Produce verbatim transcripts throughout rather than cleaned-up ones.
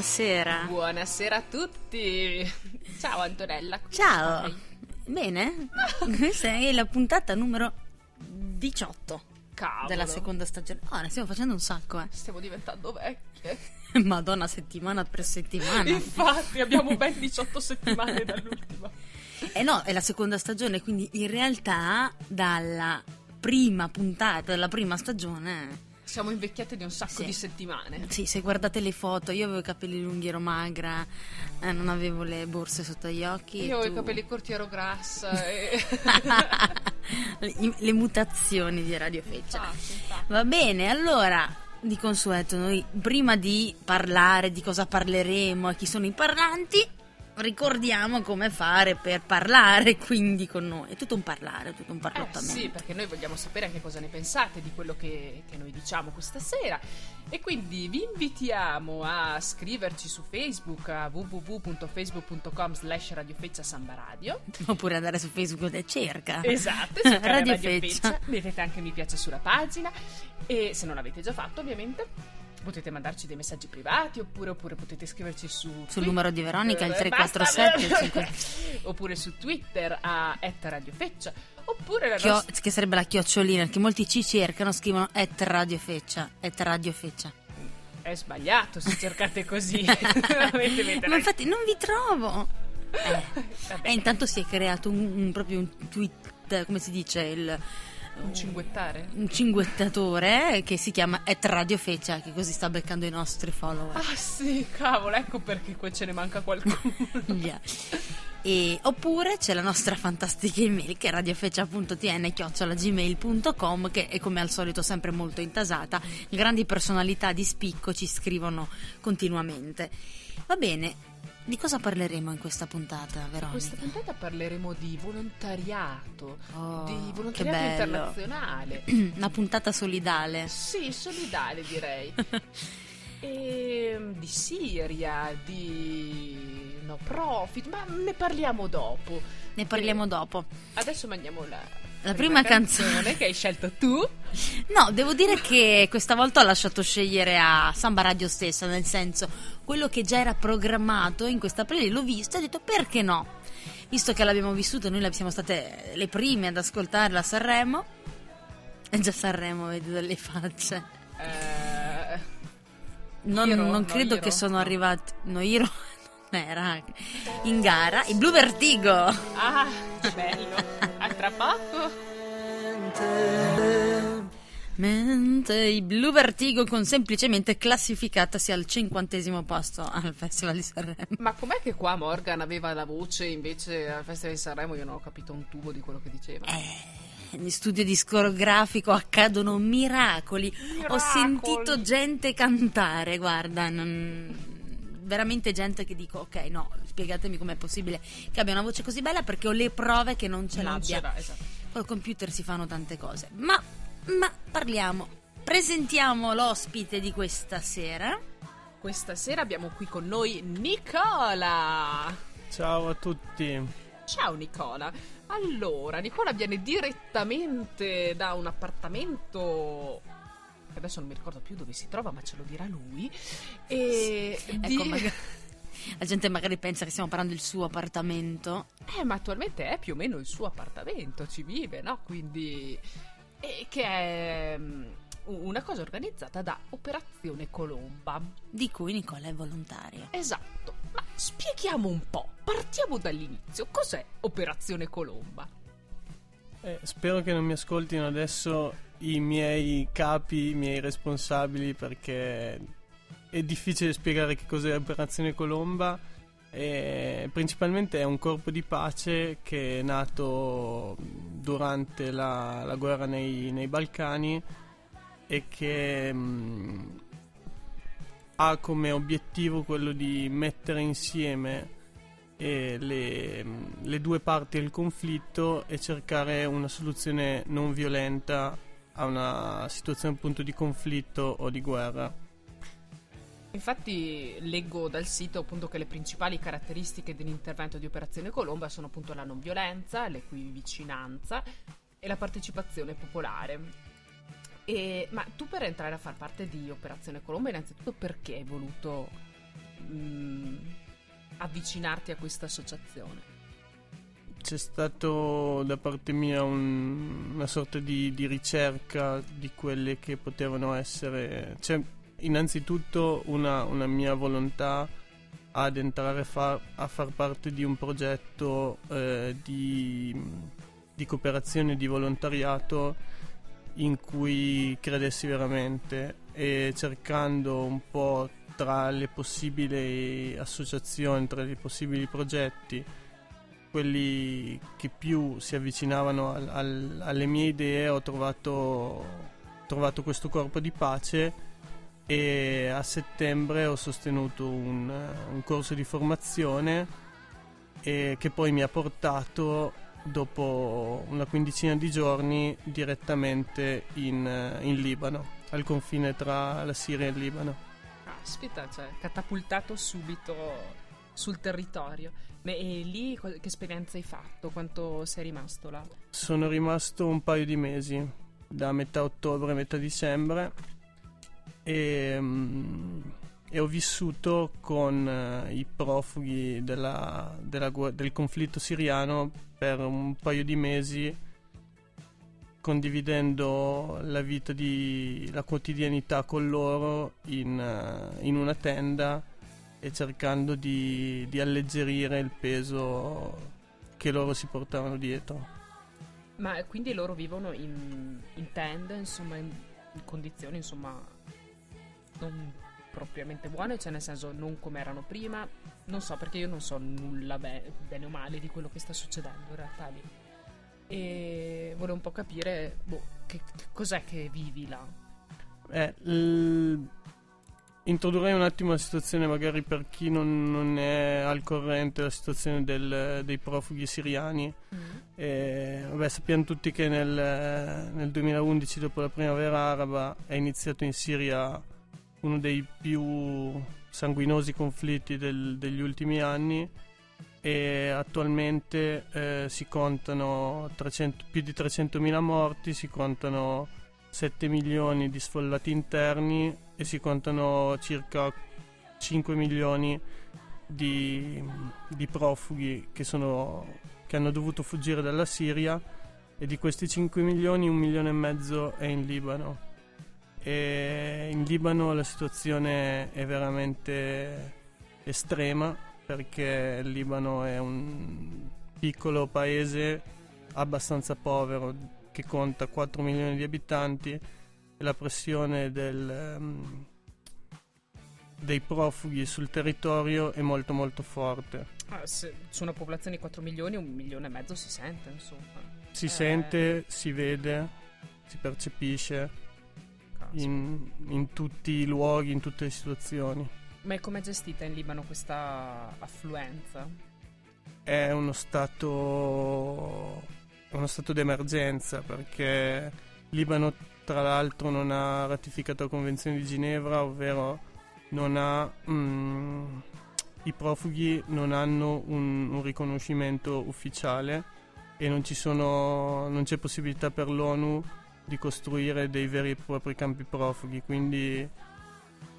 Buonasera. Buonasera a tutti. Ciao Antonella. Ciao. Stai? Bene? Questa è la puntata numero diciotto. Cavolo. Della seconda stagione. Ora oh, stiamo facendo un sacco, eh. Stiamo diventando vecchie. Madonna, settimana per settimana. Infatti, abbiamo ben diciotto settimane dall'ultima. Eh no, è la seconda stagione, quindi in realtà dalla prima puntata, dalla prima stagione siamo invecchiate di un sacco sì. di settimane. Sì, se guardate le foto, io avevo i capelli lunghi, ero magra, eh, non avevo le borse sotto gli occhi. Io avevo tu... i capelli corti, ero grassa. E... le, le mutazioni di Radiofeccia. Va bene, allora... Di consueto noi prima di parlare di cosa parleremo e chi sono i parlanti ricordiamo come fare per parlare quindi con noi. È tutto un parlare, è tutto un parlottamento. Eh sì, perché noi vogliamo sapere anche cosa ne pensate di quello che, che noi diciamo questa sera e quindi vi invitiamo a scriverci su Facebook a www punto facebook punto com slash radiofeccia samba radio oppure andare su Facebook e cerca esatto, Radiofeccia. Mettete anche mi piace sulla pagina e se non l'avete già fatto ovviamente potete mandarci dei messaggi privati oppure, oppure potete scriverci su sul Twitter, numero di Veronica il tre quattro sette oppure su Twitter a chiocciola radiofeccia oppure la Chio- nostra... che sarebbe la chiocciolina perché molti ci cercano scrivono chiocciola radiofeccia chiocciola radiofeccia è sbagliato se cercate così. Ma infatti non vi trovo eh. E intanto si è creato un, un proprio un tweet come si dice il un cinguettare un cinguettatore che si chiama chiocciola radiofeccia che così sta beccando i nostri follower. Ah sì, cavolo, ecco perché qua ce ne manca qualcuno. Yeah. E oppure c'è la nostra fantastica email che è radiofeccia punto t n chiocciola gmail punto com che è come al solito sempre molto intasata. Grandi personalità di spicco ci scrivono continuamente. Va bene, di cosa parleremo in questa puntata, Veronica? In questa puntata parleremo di volontariato, oh, di volontariato internazionale. Una puntata solidale. Sì, solidale direi. E, di Siria, di no profit, ma ne parliamo dopo. Ne parliamo e dopo. Adesso mandiamo la... La prima, prima canzone, canzone che hai scelto tu? No, devo dire che questa volta ho lasciato scegliere a Samba Radio stessa, nel senso quello che già era programmato in questa playlist l'ho visto e ho detto perché no? Visto che l'abbiamo vissuto, noi siamo state le prime ad ascoltarla a Sanremo. È già Sanremo, vedo dalle facce. Eh, non, Iro, non credo no, che sono arrivati Noiro era in gara il Bluvertigo. Ah, che bello. A tra poco. Mentre il Bluvertigo con semplicemente classificatasi al cinquantesimo posto al Festival di Sanremo. Ma com'è che qua Morgan aveva la voce invece al Festival di Sanremo io non ho capito un tubo di quello che diceva. Eh, in studio discografico accadono miracoli. miracoli. Ho sentito gente cantare, guarda, non veramente gente che dico ok no spiegatemi com'è possibile che abbia una voce così bella perché ho le prove che non ce non l'abbia c'era, esatto. Col computer si fanno tante cose ma, ma parliamo presentiamo l'ospite di questa sera questa sera abbiamo qui con noi Nicola. Ciao a tutti. Ciao Nicola. Allora Nicola viene direttamente da un appartamento adesso non mi ricordo più dove si trova ma ce lo dirà lui e sì. di... ecco, magari... la gente magari pensa che stiamo parlando del suo appartamento eh ma attualmente è più o meno il suo appartamento ci vive no quindi e che è una cosa organizzata da Operazione Colomba di cui Nicola è volontaria. Esatto, ma spieghiamo un po', partiamo dall'inizio, cos'è Operazione Colomba? Eh, spero che non mi ascoltino adesso i miei capi, i miei responsabili perché è difficile spiegare che cos'è Operazione Colomba e principalmente è un corpo di pace che è nato durante la, la guerra nei, nei Balcani e che mh, ha come obiettivo quello di mettere insieme e le, le due parti del conflitto e cercare una soluzione non violenta a una situazione appunto di conflitto o di guerra. Infatti leggo dal sito appunto che le principali caratteristiche dell'intervento di Operazione Colomba sono appunto la non violenza, l'equivicinanza e la partecipazione popolare. E, ma tu per entrare a far parte di Operazione Colomba innanzitutto perché hai voluto mh, avvicinarti a questa associazione? C'è stato da parte mia un, una sorta di, di ricerca di quelle che potevano essere, c'è innanzitutto una, una mia volontà ad entrare far, a far parte di un progetto eh, di, di cooperazione, di volontariato in cui credessi veramente, e cercando un po' tra le possibili associazioni, tra i possibili progetti, quelli che più si avvicinavano al, al, alle mie idee, ho trovato, trovato questo corpo di pace, e a settembre ho sostenuto un, un corso di formazione e che poi mi ha portato dopo una quindicina di giorni direttamente in, in Libano, al confine tra la Siria e il Libano. Aspetta, cioè catapultato subito sul territorio. Ma e lì che esperienza hai fatto? Quanto sei rimasto là? Sono rimasto un paio di mesi, da metà ottobre a metà dicembre, e, e ho vissuto con i profughi della, della, del conflitto siriano per un paio di mesi, condividendo la vita di la quotidianità con loro in, in una tenda, e cercando di, di alleggerire il peso che loro si portavano dietro. Ma quindi loro vivono in, in tende, insomma, in condizioni insomma non propriamente buone, cioè nel senso non come erano prima, non so, perché io non so nulla be- bene o male di quello che sta succedendo in realtà lì, e volevo un po' capire boh, che, che cos'è che vivi là. Eh, l- Introdurrei un attimo la situazione, magari per chi non, non è al corrente, la situazione del, dei profughi siriani. Mm-hmm. E, vabbè, sappiamo tutti che nel, nel duemilaundici, dopo la primavera araba, è iniziato in Siria uno dei più sanguinosi conflitti del, degli ultimi anni, e attualmente eh, si contano trecento, più di trecentomila morti, si contano sette milioni di sfollati interni, e si contano circa cinque milioni di, di profughi che, sono, che hanno dovuto fuggire dalla Siria, e di questi cinque milioni un milione e mezzo è in Libano. E in Libano la situazione è veramente estrema, perché il Libano è un piccolo paese abbastanza povero che conta quattro milioni di abitanti. La pressione del, um, dei profughi sul territorio è molto molto forte. Ah, se, su una popolazione di quattro milioni, un milione e mezzo si sente, insomma. Si eh... sente, si vede, si percepisce in, in tutti i luoghi, in tutte le situazioni. Ma com'è gestita in Libano questa affluenza? È uno stato, uno stato d'emergenza, perché Libano, tra l'altro, non ha ratificato la Convenzione di Ginevra, ovvero non ha, mh, i profughi non hanno un, un riconoscimento ufficiale, e non, ci sono, non c'è possibilità per l'ONU di costruire dei veri e propri campi profughi, quindi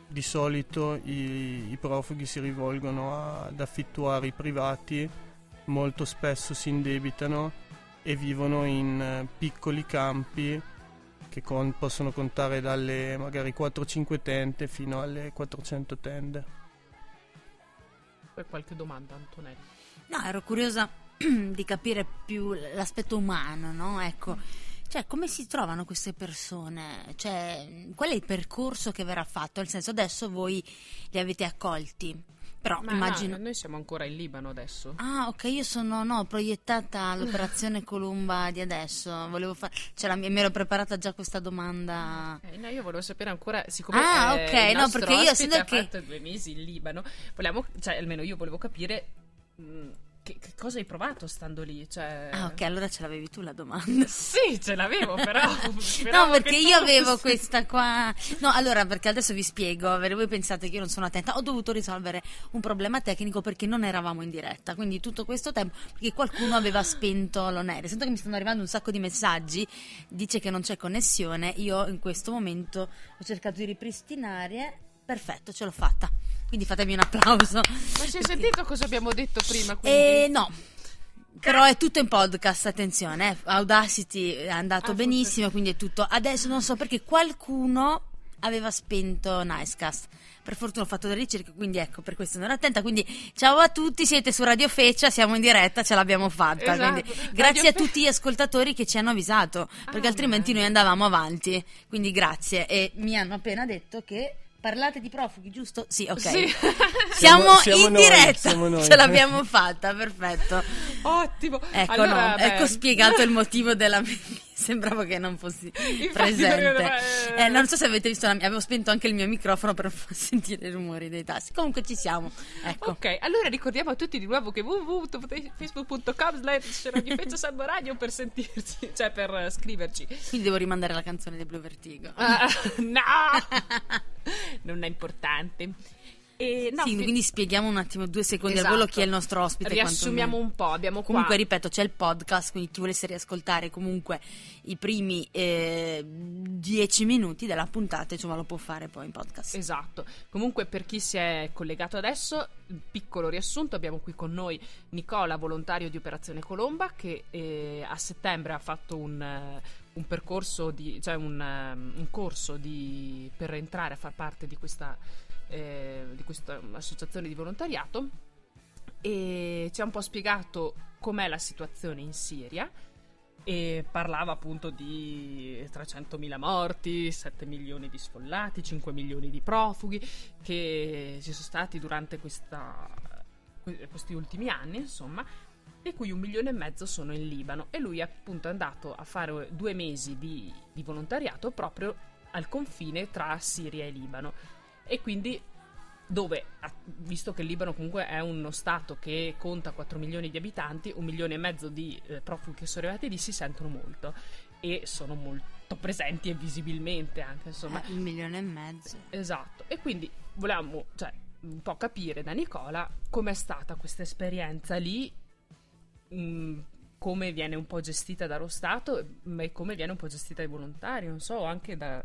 di solito i, i profughi si rivolgono ad affittuari privati, molto spesso si indebitano e vivono in piccoli campi che con, possono contare dalle magari quattro cinque tende fino alle quattrocento tende. Poi qualche domanda, Antonelli? No, ero curiosa di capire più l'aspetto umano, no? Ecco, cioè come si trovano queste persone? Cioè, qual è il percorso che verrà fatto? Nel senso, adesso voi li avete accolti, però ma immagino... No, noi siamo ancora in Libano adesso. Ah, ok, io sono no proiettata all'operazione Colomba di adesso. Volevo fare, cioè, mi ero preparata già questa domanda. Eh, no, io volevo sapere ancora, siccome ah, eh, okay, il nostro no, perché io ospite ha che... fatto due mesi in Libano, volevamo, cioè, almeno io volevo capire mh, che, che cosa hai provato stando lì, cioè... Ah, ok, allora ce l'avevi tu la domanda. Sì, ce l'avevo, però no, perché io avevo sì. questa qua. No, allora, perché adesso vi spiego, voi pensate che io non sono attenta. Ho dovuto risolvere un problema tecnico perché non eravamo in diretta, quindi tutto questo tempo, perché qualcuno aveva spento l'onere. Sento che mi stanno arrivando un sacco di messaggi, dice che non c'è connessione. Io in questo momento ho cercato di ripristinare. Perfetto, ce l'ho fatta. Quindi fatemi un applauso. Ma ci hai sentito cosa abbiamo detto prima? Eh, no. Però è tutto in podcast, attenzione, eh. Audacity è andato ah, benissimo, forse. Quindi è tutto. Adesso non so perché qualcuno aveva spento Nicecast. Per fortuna ho fatto delle ricerche, quindi ecco, per questo non ero attenta. Quindi ciao a tutti, siete su Radiofeccia, siamo in diretta, ce l'abbiamo fatta, esatto. Quindi, grazie Radio a tutti gli ascoltatori che ci hanno avvisato, perché ah, altrimenti noi andavamo avanti. Quindi grazie. E mi hanno appena detto che parlate di profughi, giusto? Sì, ok. Sì. Siamo, siamo, siamo in noi, diretta, siamo noi. Ce l'abbiamo fatta, perfetto. Ottimo. Ecco, allora, no, ecco spiegato il motivo della mia... Sembrava che non fossi Infatti, presente. Eh, non so se avete visto, la mia... avevo spento anche il mio microfono per far sentire i rumori dei tasti. Comunque ci siamo. Ecco. Ok, allora ricordiamo a tutti di nuovo che www punto facebook punto com slash radio per sentirci, cioè per scriverci. Quindi devo rimandare la canzone di Bluvertigo. Uh, no! Non è importante. Eh, no, sì, fi- quindi spieghiamo un attimo, due secondi, esatto, al volo chi è il nostro ospite. Riassumiamo un po', abbiamo qua. Comunque, ripeto, c'è il podcast, quindi ti volessi riascoltare comunque i primi eh, dieci minuti della puntata, insomma, lo può fare poi in podcast. Esatto. Comunque, per chi si è collegato adesso, piccolo riassunto: abbiamo qui con noi Nicola, volontario di Operazione Colomba, che eh, a settembre ha fatto un... un percorso di, cioè un, um, un corso di, per entrare a far parte di questa, eh, di questa associazione di volontariato, e ci ha un po' spiegato com'è la situazione in Siria, e parlava appunto di trecentomila morti, sette milioni di sfollati, cinque milioni di profughi che ci sono stati durante questa, questi ultimi anni, insomma, di cui un milione e mezzo sono in Libano, e lui appunto è andato a fare due mesi di, di volontariato proprio al confine tra Siria e Libano, e quindi dove, visto che il Libano comunque è uno stato che conta quattro milioni di abitanti, un milione e mezzo di eh, profughi che sono arrivati lì si sentono molto e sono molto presenti e visibilmente anche, insomma, eh, un milione e mezzo, esatto. E quindi volevamo, cioè, un po' capire da Nicola com'è stata questa esperienza lì, come viene un po' gestita dallo Stato, ma come viene un po' gestita dai volontari, non so, anche da,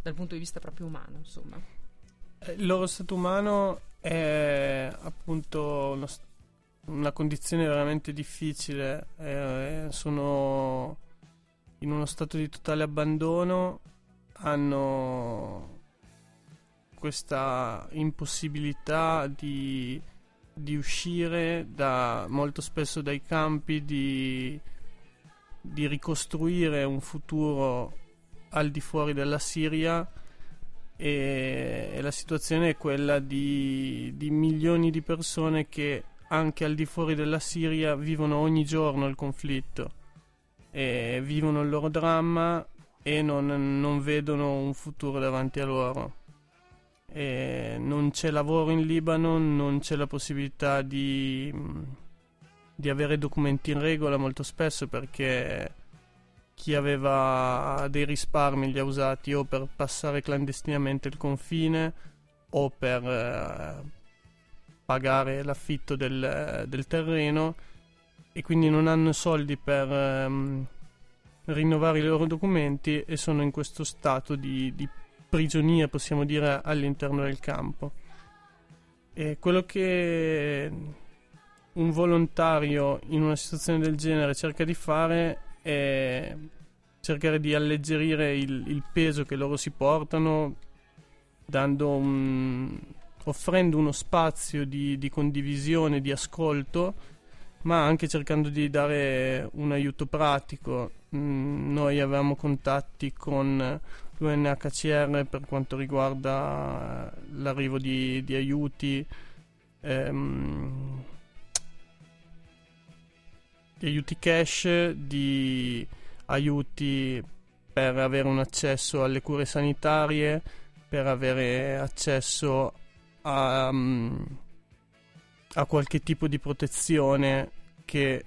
dal punto di vista proprio umano, insomma. Il loro stato umano è appunto uno, una condizione veramente difficile, eh, sono in uno stato di totale abbandono, hanno questa impossibilità di di uscire da, molto spesso dai campi, di, di ricostruire un futuro al di fuori della Siria, e, e la situazione è quella di, di milioni di persone che anche al di fuori della Siria vivono ogni giorno il conflitto, e vivono il loro dramma e non, non vedono un futuro davanti a loro. E non c'è lavoro in Libano, non c'è la possibilità di, di avere documenti in regola molto spesso, perché chi aveva dei risparmi li ha usati o per passare clandestinamente il confine o per eh, pagare l'affitto del, del terreno, e quindi non hanno soldi per eh, rinnovare i loro documenti, e sono in questo stato di, di prigionia, possiamo dire, all'interno del campo. E quello che un volontario in una situazione del genere cerca di fare è cercare di alleggerire il, il peso che loro si portano, dando un, offrendo uno spazio di, di condivisione, di ascolto, ma anche cercando di dare un aiuto pratico. Mm, noi avevamo contatti con l'U N H C R per quanto riguarda l'arrivo di, di aiuti, ehm, di aiuti cash, di aiuti per avere un accesso alle cure sanitarie, per avere accesso a, a qualche tipo di protezione che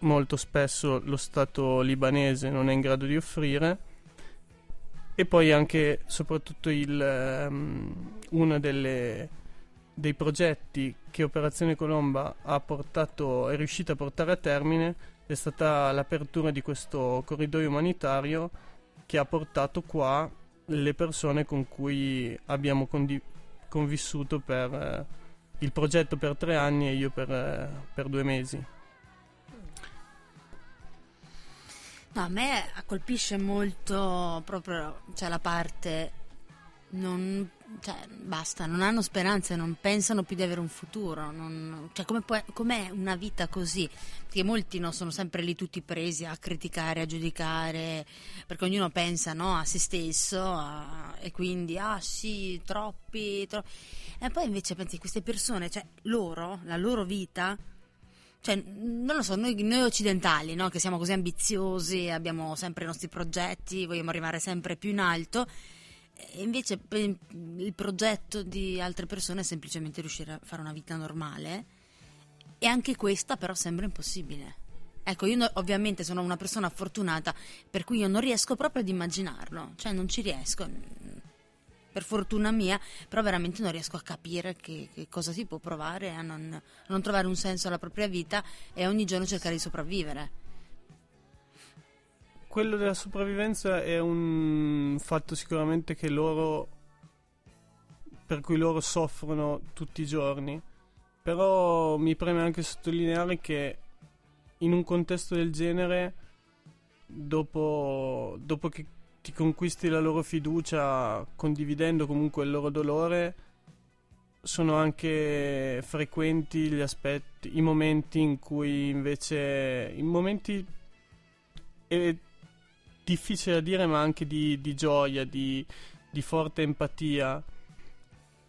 molto spesso lo Stato libanese non è in grado di offrire. E poi anche, soprattutto, il um, uno delle, dei progetti che Operazione Colomba ha portato, è riuscita a portare a termine, è stata l'apertura di questo corridoio umanitario che ha portato qua le persone con cui abbiamo condi- convissuto per eh, il progetto per tre anni e io per, eh, per due mesi. No, a me colpisce molto proprio, cioè, la parte non, cioè, basta, non hanno speranze, non pensano più di avere un futuro, non, cioè, come può, com'è una vita così? Perché molti, no, sono sempre lì tutti presi a criticare, a giudicare, perché ognuno pensa, no, a se stesso a, e quindi ah sì, troppi, troppi. E poi invece pensi, queste persone, cioè loro, la loro vita, cioè, non lo so, noi, noi occidentali, no, che siamo così ambiziosi, abbiamo sempre i nostri progetti, vogliamo arrivare sempre più in alto, e invece il progetto di altre persone è semplicemente riuscire a fare una vita normale, e anche questa però sembra impossibile. Ecco, io no, ovviamente sono una persona fortunata, per cui io non riesco proprio ad immaginarlo, cioè non ci riesco, per fortuna mia, però veramente non riesco a capire che, che cosa si può provare a non, a non trovare un senso alla propria vita e ogni giorno cercare di sopravvivere. Quello della sopravvivenza è un fatto sicuramente che loro, per cui loro soffrono tutti i giorni, però mi preme anche sottolineare che in un contesto del genere, dopo, dopo che ti conquisti la loro fiducia condividendo comunque il loro dolore, sono anche frequenti gli aspetti, i momenti in cui invece, in momenti è difficile da dire, ma anche di, di gioia, di, di forte empatia,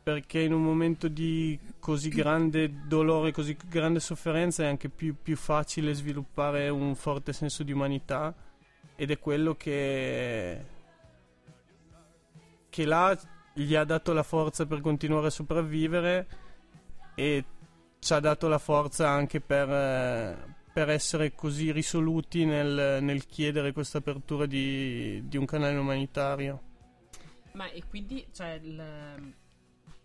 perché in un momento di così grande dolore, così grande sofferenza è anche più, più facile sviluppare un forte senso di umanità. Ed è quello che, che là gli ha dato la forza per continuare a sopravvivere, e ci ha dato la forza anche per, per essere così risoluti nel, nel chiedere questa apertura di, di un canale umanitario. Ma e quindi, cioè, il,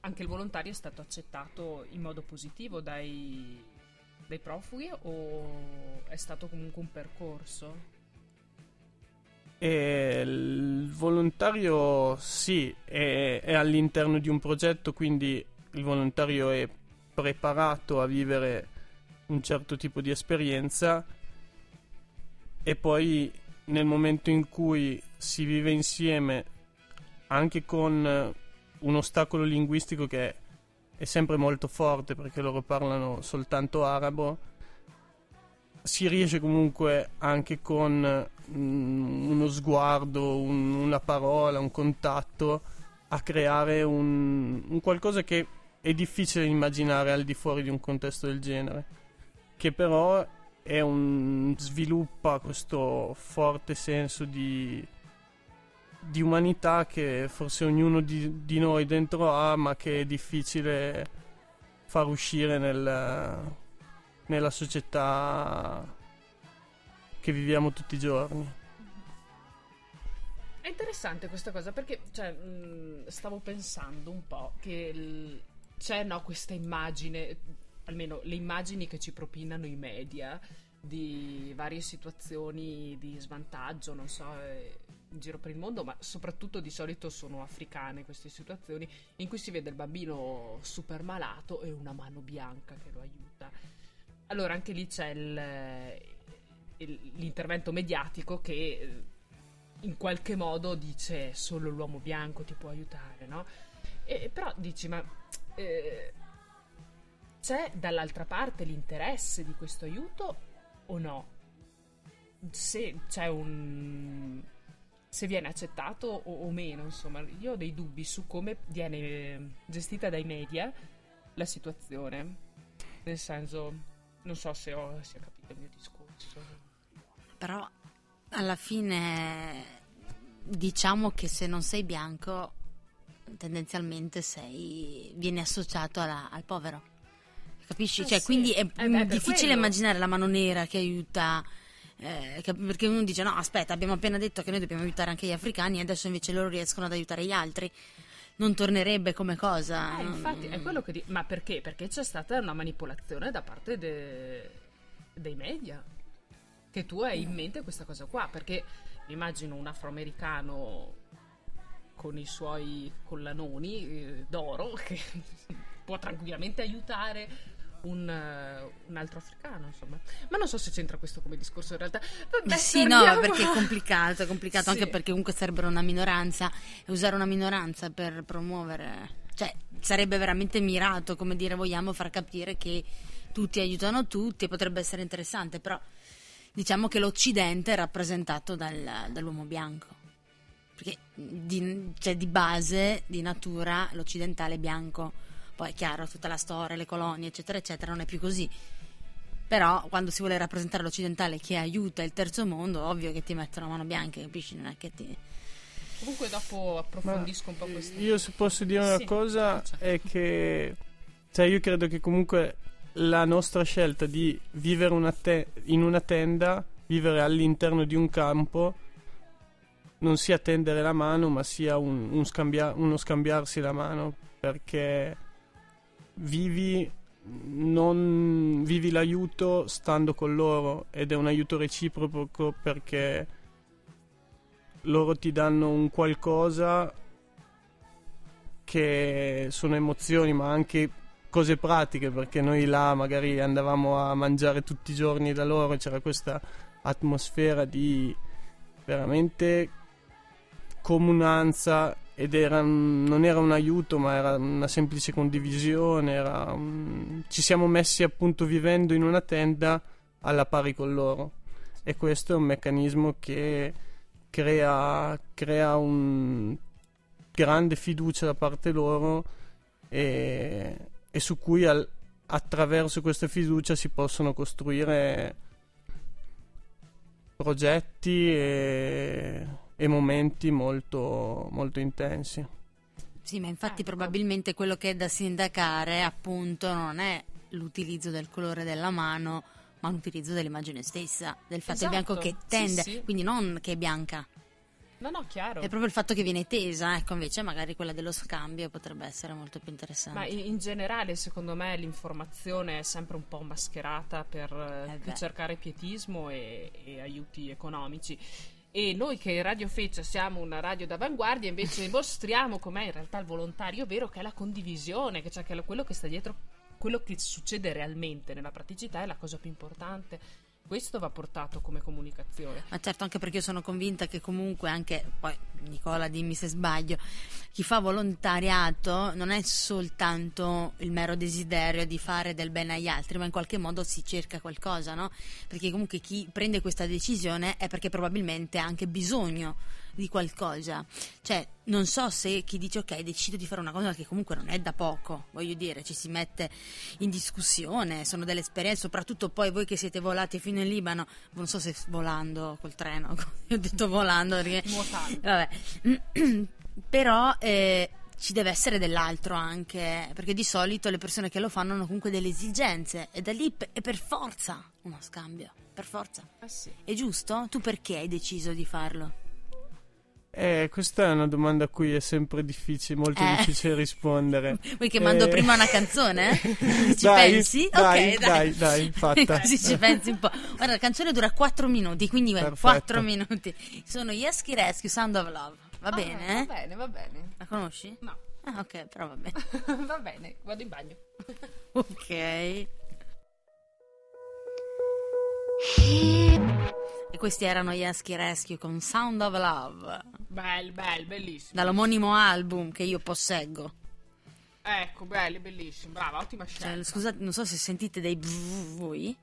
anche il volontario è stato accettato in modo positivo dai, dai profughi, o è stato comunque un percorso? E il volontario sì, è, è all'interno di un progetto, quindi il volontario è preparato a vivere un certo tipo di esperienza, e poi nel momento in cui si vive insieme, anche con un ostacolo linguistico che è, è sempre molto forte perché loro parlano soltanto arabo, si riesce comunque anche con mm, uno sguardo, un, una parola, un contatto, a creare un, un qualcosa che è difficile immaginare al di fuori di un contesto del genere, che però è un, sviluppa questo forte senso di, di umanità che forse ognuno di, di noi dentro ha, ma che è difficile far uscire nel... nella società che viviamo tutti i giorni. È interessante questa cosa, perché, cioè, stavo pensando un po' che c'è, no, questa immagine, almeno le immagini che ci propinano i media di varie situazioni di svantaggio, non so, in giro per il mondo, ma soprattutto di solito sono africane queste situazioni, in cui si vede il bambino super malato e una mano bianca che lo aiuta. Allora anche lì c'è il, il, l'intervento mediatico che in qualche modo dice solo l'uomo bianco ti può aiutare, no? E, però dici, ma eh, c'è dall'altra parte l'interesse di questo aiuto o no? Se c'è un... se viene accettato o, o meno, insomma, io ho dei dubbi su come viene gestita dai media la situazione, nel senso... Non so se ho, se ho capito il mio discorso. Però alla fine diciamo che se non sei bianco tendenzialmente sei vieni associato alla, al povero. Capisci? Eh cioè, sì. Quindi è, eh beh, è difficile immaginare la mano nera che aiuta, eh, che, perché uno dice no, aspetta, abbiamo appena detto che noi dobbiamo aiutare anche gli africani e adesso invece loro riescono ad aiutare gli altri. Non tornerebbe come cosa. Eh, infatti è quello che di... ma perché? Perché c'è stata una manipolazione da parte de... dei media, che tu hai in mente questa cosa qua, perché immagino un afroamericano con i suoi collanoni eh, d'oro, che può tranquillamente aiutare un, uh, un altro africano, insomma. Ma non so se c'entra questo come discorso in realtà. Vabbè, sì, no, perché è complicato, è complicato sì. Anche perché comunque sarebbero una minoranza, e usare una minoranza per promuovere, cioè sarebbe veramente mirato, come dire, vogliamo far capire che tutti aiutano tutti, e potrebbe essere interessante, però diciamo che l'Occidente è rappresentato dal, dall'uomo bianco, perché di, cioè di base, di natura, l'occidentale è bianco. Poi è chiaro, tutta la storia, le colonie eccetera eccetera, non è più così, però quando si vuole rappresentare l'occidentale che aiuta il terzo mondo, ovvio che ti mettono mano bianca, capisci? Non è che ti... Comunque dopo approfondisco. Ma un po' questo. Io se posso dire una sì, cosa certo. È che, cioè, io credo che comunque la nostra scelta di vivere una te- in una tenda, vivere all'interno di un campo, non sia tendere la mano, ma sia un, un scambia- uno scambiarsi la mano, perché vivi, non, vivi l'aiuto stando con loro, ed è un aiuto reciproco, perché loro ti danno un qualcosa che sono emozioni, ma anche cose pratiche, perché noi là magari andavamo a mangiare tutti i giorni da loro, c'era questa atmosfera di veramente comunanza, ed era, non era un aiuto, ma era una semplice condivisione, era un... ci siamo messi appunto vivendo in una tenda alla pari con loro, e questo è un meccanismo che crea, crea un grande fiducia da parte loro, e e su cui al, attraverso questa fiducia si possono costruire progetti e, e momenti molto, molto intensi. Sì, ma infatti probabilmente quello che è da sindacare appunto non è l'utilizzo del colore della mano, ma l'utilizzo dell'immagine stessa, del fatto esatto, bianco che tende, sì, sì. Quindi non che è bianca. No, no, chiaro. È proprio il fatto che viene tesa, ecco, invece magari quella dello scambio potrebbe essere molto più interessante. Ma in generale, secondo me, l'informazione è sempre un po' mascherata per eh cercare pietismo e, e aiuti economici. E noi che Radiofeccia siamo una radio d'avanguardia, invece mostriamo com'è in realtà il volontario vero, che è la condivisione, che cioè che è quello che sta dietro, quello che succede realmente nella praticità è la cosa più importante. Questo va portato come comunicazione. Ma certo, anche perché io sono convinta che comunque anche, poi Nicola dimmi se sbaglio, chi fa volontariato non è soltanto il mero desiderio di fare del bene agli altri, ma in qualche modo si cerca qualcosa, no? Perché comunque chi prende questa decisione è perché probabilmente ha anche bisogno di qualcosa, cioè non so se chi dice ok decido di fare una cosa che comunque non è da poco, voglio dire ci si mette in discussione, sono delle esperienze, soprattutto poi voi che siete volati fino in Libano, non so se volando col treno, ho detto volando perché vabbè. Però eh, ci deve essere dell'altro anche, perché di solito le persone che lo fanno hanno comunque delle esigenze, e da lì pe- è per forza uno scambio, per forza eh sì. È giusto? Tu perché hai deciso di farlo? Eh, questa è una domanda a cui è sempre difficile, molto eh. difficile rispondere. Vuoi che mando eh. prima una canzone? Eh? Ci dai, pensi? Dai, ok, dai, dai, dai fatta. Così ci pensi un po'. Guarda, la canzone dura quattro minuti, quindi perfetto. quattro minuti. Sono Yesky Rescue, Sound of Love. Va ah, bene? Va bene, va bene. La conosci? No. Ah, ok, però va bene. Va bene, vado in bagno. Ok. E questi erano gli Yesky Rescue con Sound of Love. Bel, bel, bellissimo. Dall'omonimo album che io posseggo. Ecco, belli, bellissimi. Brava, ottima scelta. Cioè, scusate, non so se sentite dei bzz voi.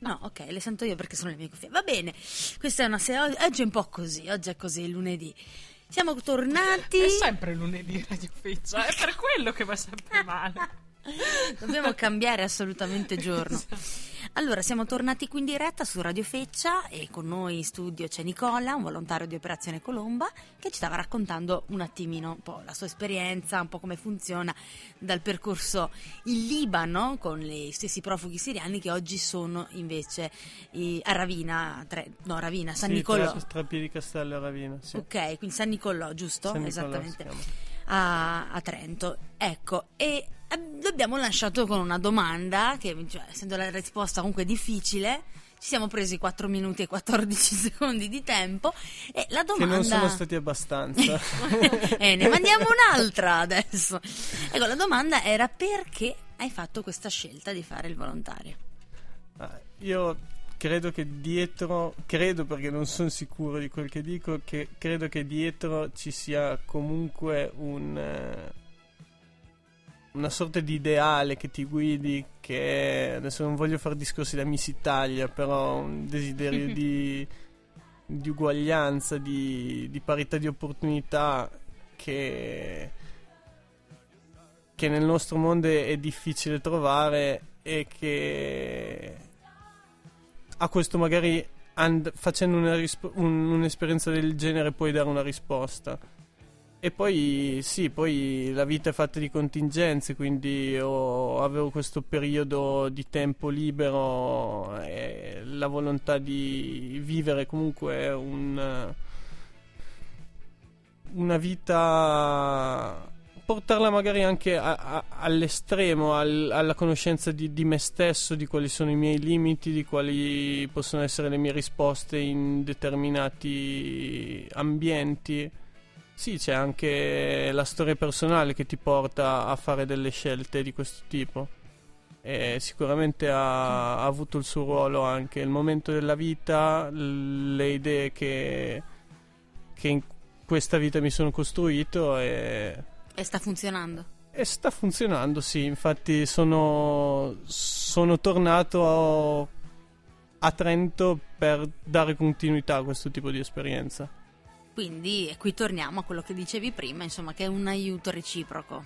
No, ok, le sento io perché sono le mie cuffie. Va bene, questa è una sera. Oggi è un po' così, oggi è così, è lunedì. Siamo tornati. È sempre lunedì Radiofeccia, è per quello che va sempre male. Dobbiamo cambiare assolutamente giorno. Allora, siamo tornati qui in diretta su Radiofeccia e con noi in studio c'è Nicola, un volontario di Operazione Colomba, che ci stava raccontando un attimino un po' la sua esperienza, un po' come funziona dal percorso in Libano con gli stessi profughi siriani che oggi sono invece eh, a Ravina, tre, no Ravina, San sì, Nicolò. Tra Piedi Castello e Ravina, sì. Ok, quindi San Nicolò, giusto? San Nicolò, esattamente. A, a Trento. Ecco, e l'abbiamo lasciato con una domanda che, cioè, essendo la risposta comunque difficile, Ci siamo presi quattro minuti e quattordici secondi di tempo e la domanda... Che non sono stati abbastanza. eh, ne mandiamo un'altra adesso. Ecco, la domanda era: perché hai fatto questa scelta di fare il volontario? Ah, io credo che dietro, credo perché non sono sicuro di quel che dico, che credo che dietro ci sia comunque un... Eh, una sorta di ideale che ti guidi, che adesso non voglio fare discorsi da Miss Italia, però un desiderio di, di uguaglianza, di, di parità di opportunità che, che nel nostro mondo è, è difficile trovare, e che a questo magari and- facendo una rispo- un, un'esperienza del genere puoi dare una risposta. E poi sì, poi la vita è fatta di contingenze, quindi io avevo questo periodo di tempo libero e la volontà di vivere comunque un, una vita, portarla magari anche a, a, all'estremo, al, alla conoscenza di, di me stesso, di quali sono i miei limiti, di quali possono essere le mie risposte in determinati ambienti. Sì, c'è anche la storia personale che ti porta a fare delle scelte di questo tipo, e sicuramente ha, ha avuto il suo ruolo anche il momento della vita, le idee che, che in questa vita mi sono costruito e... E sta funzionando? E sta funzionando, sì, infatti sono, sono tornato a Trento per dare continuità a questo tipo di esperienza. Quindi qui torniamo a quello che dicevi prima, insomma, che è un aiuto reciproco.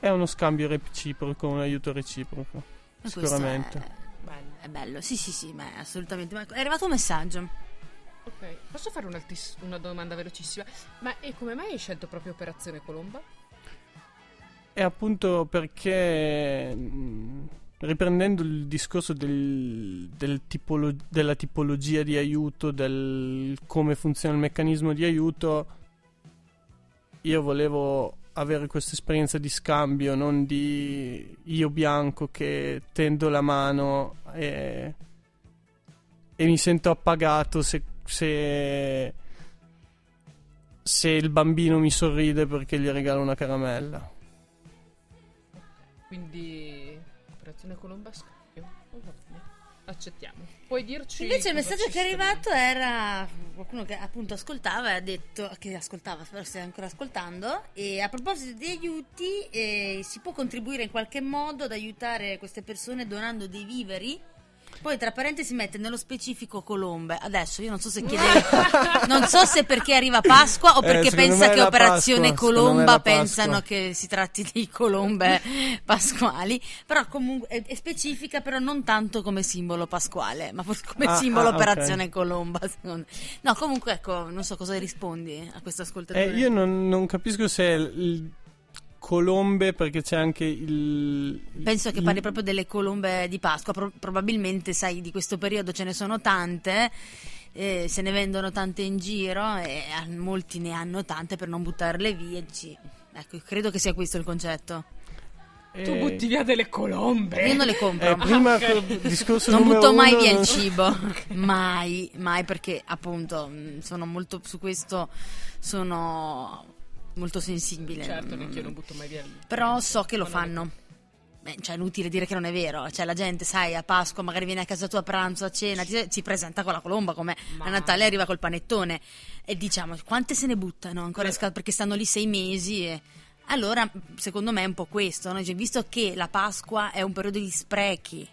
È uno scambio reciproco, un aiuto reciproco, e sicuramente. È bello. È bello, sì sì sì, ma assolutamente. Ma è arrivato un messaggio. Ok, posso fare una domanda velocissima? Ma e come mai hai scelto proprio Operazione Colomba? È appunto perché, riprendendo il discorso del, del tipolo- della tipologia di aiuto, del come funziona il meccanismo di aiuto, io volevo avere questa esperienza di scambio, non di io bianco che tendo la mano e, e mi sento appagato se, se, se il bambino mi sorride perché gli regalo una caramella. Quindi... Operazione Colomba scambio, accettiamo. Puoi dirci? Invece il messaggio che è arrivato era qualcuno che appunto ascoltava e ha detto che ascoltava, spero stia ancora ascoltando. E a proposito di aiuti, eh, si può contribuire in qualche modo ad aiutare queste persone donando dei viveri? Poi tra parentesi mette nello specifico colombe. Adesso io non so se chiedevi non so se perché arriva Pasqua o perché eh, pensa che Operazione Pasqua, Colomba pensano che si tratti di colombe pasquali, però comunque è specifica, però non tanto come simbolo pasquale, ma forse come ah, simbolo ah, Operazione okay. Colomba. No, comunque ecco, non so cosa rispondi a questo ascoltatore. Eh, io non, non capisco se il colombe, perché c'è anche il... Penso che parli proprio delle colombe di Pasqua, Pro- probabilmente sai, di questo periodo ce ne sono tante, eh, se ne vendono tante in giro e molti ne hanno tante per non buttarle via. Ecco, credo che sia questo il concetto. E... Tu butti via delle colombe. Io non le compro. Eh, prima okay. discorso non butto mai uno, via non... il cibo, okay. mai, mai, perché appunto sono molto su questo, sono... molto sensibile. Certo, anch'io non butto mai via. Però so che lo fanno. Beh, cioè, è inutile dire che non è vero. Cioè, la gente, sai, a Pasqua magari viene a casa tua a pranzo, a cena, ti, si presenta con la colomba, come ma... a Natale arriva col panettone. E diciamo, quante se ne buttano ancora, eh. perché stanno lì sei mesi e... Allora, secondo me è un po' questo, no? Cioè, visto che la Pasqua è un periodo di sprechi,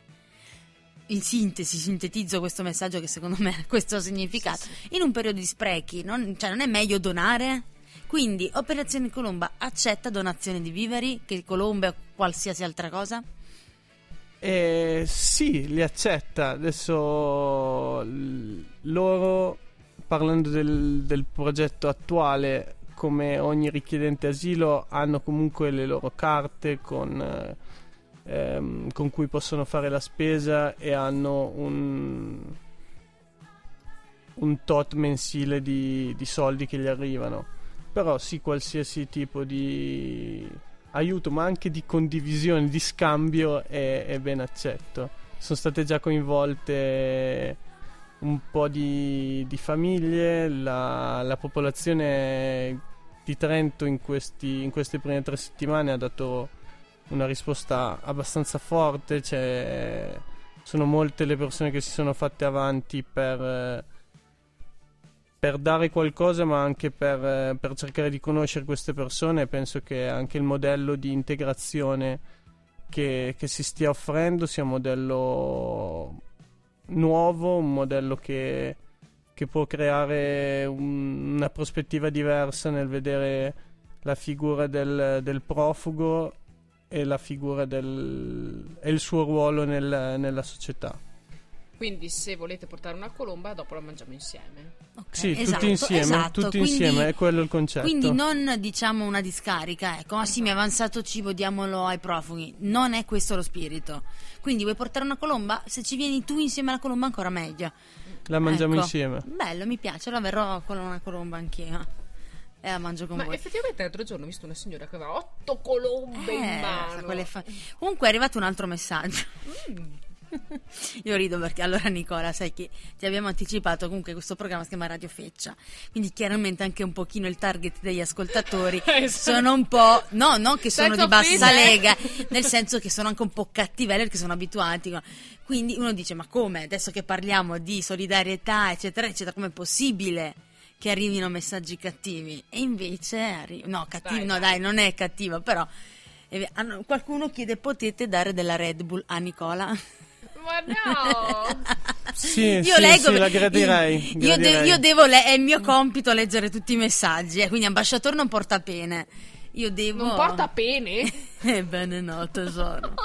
in sintesi, sintetizzo questo messaggio che secondo me ha questo significato, sì, sì. in un periodo di sprechi, non, cioè, non è meglio donare? Quindi Operazione Colomba accetta donazioni di viveri, che colombe o qualsiasi altra cosa? Eh, sì, li accetta. Adesso l- loro, parlando del, del progetto attuale, come ogni richiedente asilo, hanno comunque le loro carte con, ehm, con cui possono fare la spesa e hanno un, un tot mensile di, di soldi che gli arrivano. Però sì, qualsiasi tipo di aiuto, ma anche di condivisione, di scambio, è, è ben accetto. Sono state già coinvolte un po' di, di famiglie. La, la popolazione di Trento in, questi, in queste prime tre settimane ha dato una risposta abbastanza forte, cioè sono molte le persone che si sono fatte avanti per, per dare qualcosa, ma anche per, per cercare di conoscere queste persone. Penso che anche il modello di integrazione che, che si stia offrendo sia un modello nuovo, un modello che, che può creare un, una prospettiva diversa nel vedere la figura del, del profugo e la figura del, e il suo ruolo nel, nella società. Quindi se volete portare una colomba, dopo la mangiamo insieme. Okay. Sì, esatto, tutti insieme, esatto. tutti quindi, insieme, è quello il concetto. Quindi non diciamo una discarica, ecco, ah sì, mi è avanzato cibo, diamolo ai profughi. Non è questo lo spirito. Quindi vuoi portare una colomba? Se ci vieni tu insieme alla colomba ancora meglio. La mangiamo ecco. insieme. Bello, mi piace, la verrò con una colomba anch'io. E la mangio con Ma voi. Effettivamente l'altro giorno ho visto una signora che aveva otto colombe eh, in mano. Fa... Comunque è arrivato un altro messaggio. Mm. Io rido perché allora Nicola, sai che ti abbiamo anticipato, comunque questo programma si chiama Radiofeccia, quindi chiaramente anche un pochino il target degli ascoltatori sono un po', no, non che sono di bassa lega, nel senso che sono anche un po' cattivelli perché sono abituati, quindi uno dice ma come adesso che parliamo di solidarietà eccetera eccetera, com'è possibile che arrivino messaggi cattivi? E invece arri- no cattivi, no dai, non è cattivo, però qualcuno chiede potete dare della Red Bull a Nicola? Ma no! Sì, io sì, leggo, sì, la gradirei. Io, de- io devo, le- è il mio compito leggere tutti i messaggi, eh, quindi ambasciatore non porta pene. Io devo... Non porta pene? Ebbene no, tesoro.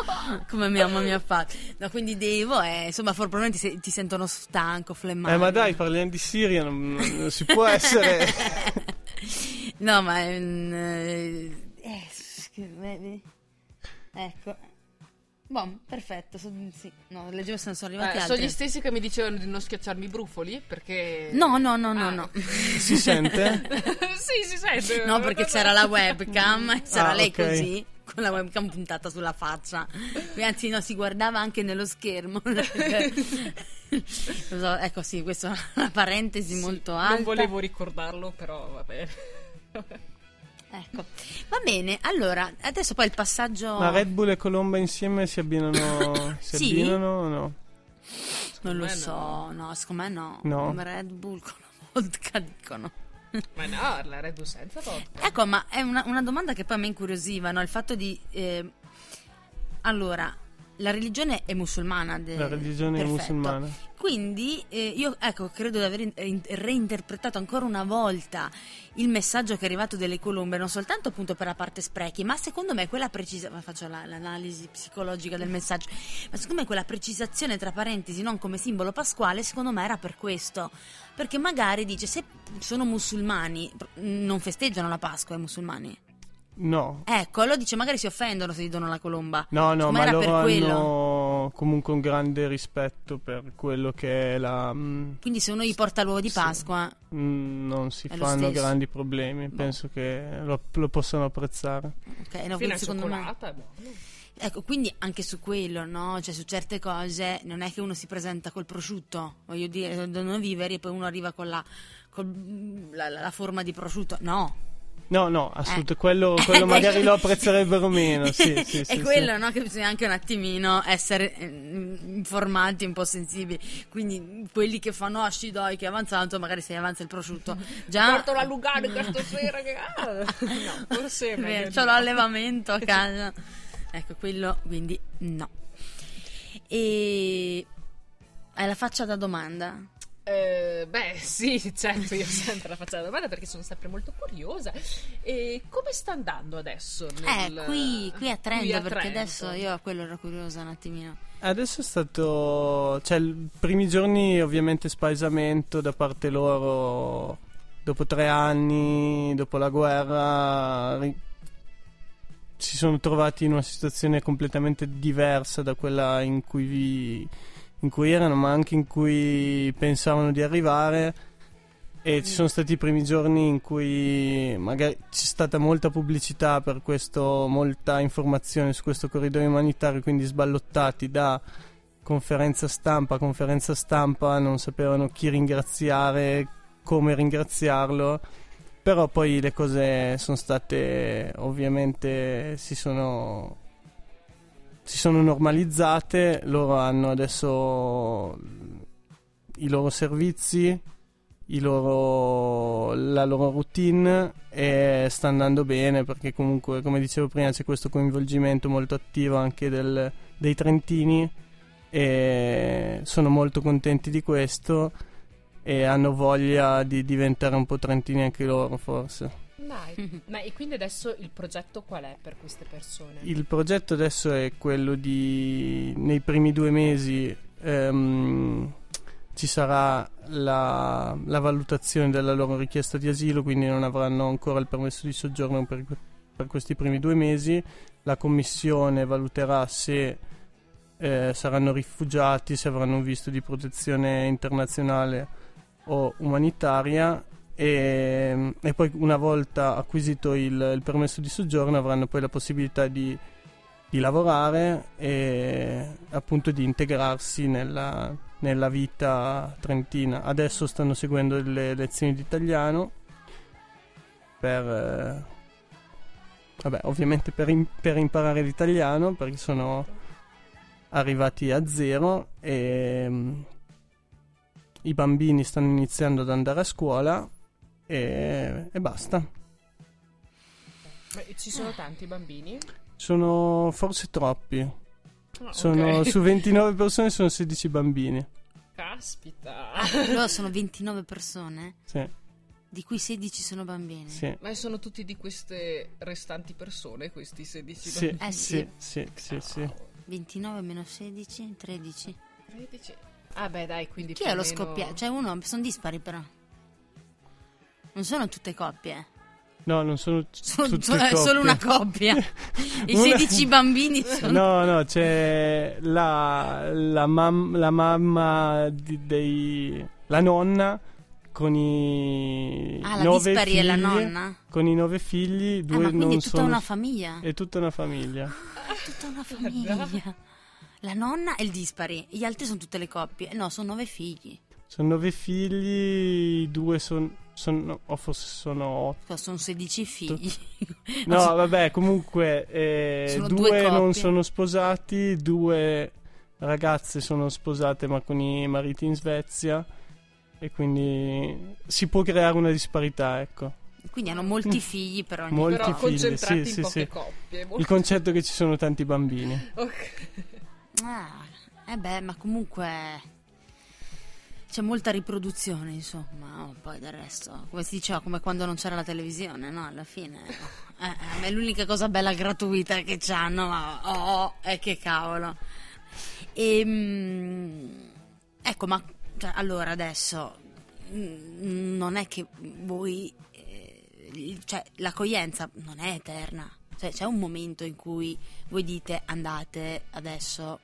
Come mia mamma mi ha fatto. No, quindi devo, eh, insomma, for- probabilmente se- ti sentono stanco, flemmato. Eh, ma dai, parliamo di Siria, non, non si può essere... No, ma... Eh, eh, ecco... Bom, perfetto, so, sì. No, leggevo se non sono arrivati eh, altri. Sono gli stessi che mi dicevano di non schiacciarmi i brufoli perché... No, no, no, no, ah. no. Si sente? Sì, si sente. No, perché c'era la webcam e c'era ah, lei okay. così, con la webcam puntata sulla faccia. Anzi, no, si guardava anche nello schermo. So, ecco, sì, questa è una parentesi sì, molto alta. Non volevo ricordarlo, però va bene. Ecco, va bene, allora adesso poi il passaggio. Ma Red Bull e colomba insieme si abbinano? Si sì? abbinano o no? Non lo so, no, no secondo me no. no Red Bull con la vodka dicono. Ma no, la Red Bull senza vodka. Ecco, ma è una, una domanda che poi mi incuriosiva, no? Il fatto di eh, allora, la religione è musulmana de... La religione Perfetto. è musulmana. Quindi eh, io ecco credo di aver reinterpretato ancora una volta il messaggio che è arrivato delle colombe, non soltanto appunto per la parte sprechi, ma secondo me quella precisa, ma faccio la, l'analisi psicologica del messaggio, ma secondo me quella precisazione tra parentesi non come simbolo pasquale secondo me era per questo, perché magari dice se sono musulmani non festeggiano la Pasqua i musulmani. No. Ecco, allora dice magari si offendono se gli donano la colomba. No, no, ma, ma loro hanno comunque un grande rispetto per quello che è la... Quindi se uno gli porta l'uovo di Pasqua sì. mm, non si fanno grandi problemi, boh. Penso che lo, lo possano apprezzare. Ok, no, quindi secondo me... Ecco, quindi anche su quello, no? Cioè su certe cose non è che uno si presenta col prosciutto, voglio dire, donano viveri e poi uno arriva con la, con la, la, la forma di prosciutto, no. No, no, assolutamente, eh. quello, quello magari lo apprezzerebbero meno. Sì, sì, sì, è quello, sì. No, che bisogna anche un attimino essere eh, informati, un po' sensibili. Quindi quelli che fanno asci doi che avanzano, magari se avanza il prosciutto già porto la Lugano questa sera che... ah, no, forse Beh, c'ho l'allevamento a casa. Ecco, quello, quindi no. E hai la faccia da domanda? Eh, beh sì, certo, io sempre la faccio la domanda perché sono sempre molto curiosa. E come sta andando adesso? Nel... Eh, qui, qui a Trento, qui a Trento perché Trento. Adesso io a quello ero curiosa un attimino. Adesso è stato, cioè, i primi giorni ovviamente spaesamento da parte loro dopo tre anni, dopo la guerra, ri... si sono trovati in una situazione completamente diversa da quella in cui vi... in cui erano, ma anche in cui pensavano di arrivare, e ci sono stati i primi giorni in cui magari c'è stata molta pubblicità per questo, molta informazione su questo corridoio umanitario, quindi sballottati da conferenza stampa, conferenza stampa, non sapevano chi ringraziare, come ringraziarlo, però poi le cose sono state, ovviamente si sono si sono normalizzate, loro hanno adesso i loro servizi, i loro, la loro routine, e sta andando bene, perché comunque, come dicevo prima, c'è questo coinvolgimento molto attivo anche del, dei trentini, e sono molto contenti di questo e hanno voglia di diventare un po' trentini anche loro, forse. Dai. Ma e quindi adesso il progetto qual è per queste persone? Il progetto adesso è quello di, nei primi due mesi ehm, ci sarà la, la valutazione della loro richiesta di asilo, quindi non avranno ancora il permesso di soggiorno per, per questi primi due mesi. La commissione valuterà se eh, saranno rifugiati, se avranno un visto di protezione internazionale o umanitaria. E, e poi, una volta acquisito il, il permesso di soggiorno, avranno poi la possibilità di, di lavorare e appunto di integrarsi nella, nella vita trentina. Adesso stanno seguendo le lezioni di italiano per eh, vabbè, ovviamente per, in, per imparare l'italiano, perché sono arrivati a zero, e i bambini stanno iniziando ad andare a scuola. E, e basta. Ma ci sono tanti bambini? Sono forse troppi. Oh, sono, okay. Su ventinove persone sono sedici bambini. Caspita. Ah, no, sono ventinove persone? Sì. Di cui sedici sono bambini. Sì. Ma sono tutti di queste restanti persone, questi sedici sì. bambini? Eh sì. Sì, sì, sì, sì. ventinove meno sedici, tredici. tredici. Ah beh, dai, quindi chi è lo meno... scoppiato? Cioè uno, sono dispari però. Non sono tutte coppie. No, non sono t- sono tutte t- coppie. È solo una coppia. I una... sedici bambini sono... No, no, c'è la, la, mam- la mamma di, dei... La nonna con i ah, nove figli. Ah, la dispari è la nonna? Con i nove figli, due ah, ma non sono... è tutta una famiglia? È tutta una famiglia. Ah, è tutta una famiglia. La nonna e il dispari. Gli altri sono tutte le coppie. No, sono nove figli. Sono nove figli, due sono... Sono, o forse sono sono sedici figli. No, vabbè, comunque eh, due, due non sono sposati, due ragazze sono sposate ma con i mariti in Svezia, e quindi si può creare una disparità, ecco. Quindi hanno molti figli per ogni molti però figli, concentrati sì, in sì, poche sì. coppie. Molti... Il concetto è che ci sono tanti bambini. Okay. Ah, eh beh, ma comunque... C'è molta riproduzione, insomma, oh, poi del resto, come si diceva, come quando non c'era la televisione, no? Alla fine eh, eh, ma è l'unica cosa bella gratuita che c'hanno, ma oh, oh eh, che cavolo. E, mh, ecco, ma cioè, allora adesso mh, non è che voi, eh, cioè l'accoglienza non è eterna, cioè c'è un momento in cui voi dite andate adesso.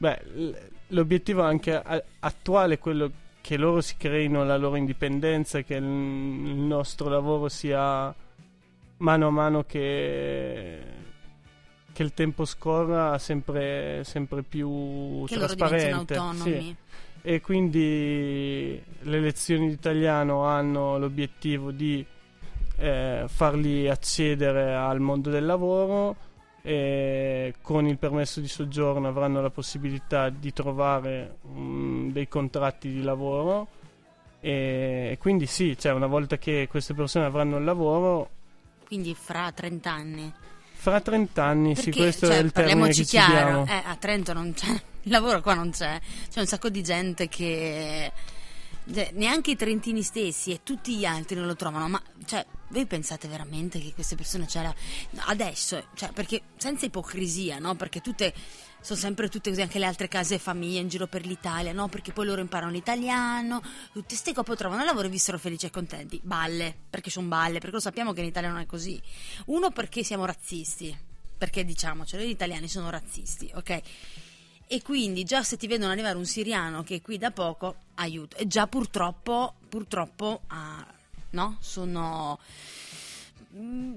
Beh, l'obiettivo anche attuale è quello che loro si creino la loro indipendenza, che il nostro lavoro sia mano a mano che, che il tempo scorra sempre, sempre più che trasparente. Loro diventino autonomi. Sì. E quindi le lezioni di italiano hanno l'obiettivo di eh, farli accedere al mondo del lavoro. E con il permesso di soggiorno avranno la possibilità di trovare um, dei contratti di lavoro, e quindi sì, cioè una volta che queste persone avranno il lavoro, quindi fra trent'anni fra trent'anni sì, questo cioè, è il termine che chiaro, ci diamo. Eh, a Trento non c'è il lavoro, qua non c'è, c'è un sacco di gente che cioè, neanche i trentini stessi e tutti gli altri non lo trovano, ma cioè voi pensate veramente che queste persone c'era adesso, cioè, perché senza ipocrisia, no? Perché tutte sono sempre tutte così, anche le altre case e famiglie in giro per l'Italia, no? Perché poi loro imparano l'italiano, tutte ste coppie trovano lavoro e vissero felici e contenti. Balle, perché sono balle, perché lo sappiamo che in Italia non è così. Uno, perché siamo razzisti, perché diciamocelo, gli italiani sono razzisti, ok? E quindi già se ti vedono arrivare un siriano che è qui da poco, aiuto. E già purtroppo, purtroppo, ah, no? Sono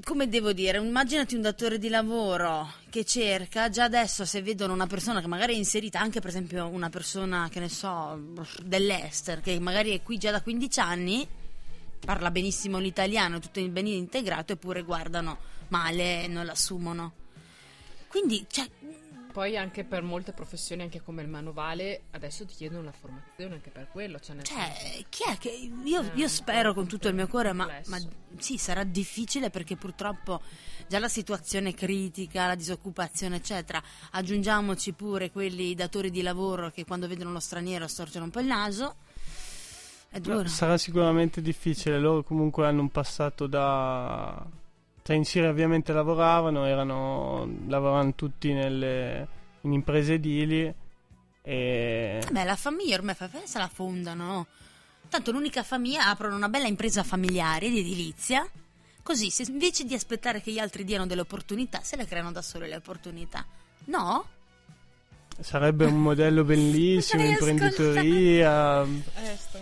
come devo dire, immaginati un datore di lavoro che cerca, già adesso se vedono una persona che magari è inserita, anche per esempio una persona, che ne so, dell'Ester, che magari è qui già da quindici anni, parla benissimo l'italiano, tutto ben integrato, eppure guardano male e non l'assumono. Quindi, cioè... Poi anche per molte professioni, anche come il manovale, adesso ti chiedono la formazione anche per quello. Cioè, nel cioè senso... chi è che... Io, eh, io spero con tutto il mio cuore, ma, ma sì, sarà difficile perché purtroppo già la situazione critica, la disoccupazione, eccetera, aggiungiamoci pure quelli datori di lavoro che quando vedono lo straniero storgono un po' il naso. È duro. Sarà sicuramente difficile, loro comunque hanno un passato da... Cioè in Siria ovviamente lavoravano, erano lavoravano tutti nelle in imprese edili e... Beh, la famiglia ormai fa, se la fondano. Tanto l'unica famiglia, aprono una bella impresa familiare di edilizia, così se invece di aspettare che gli altri diano delle opportunità, se le creano da sole le opportunità. No? Sarebbe un modello bellissimo, imprenditoria.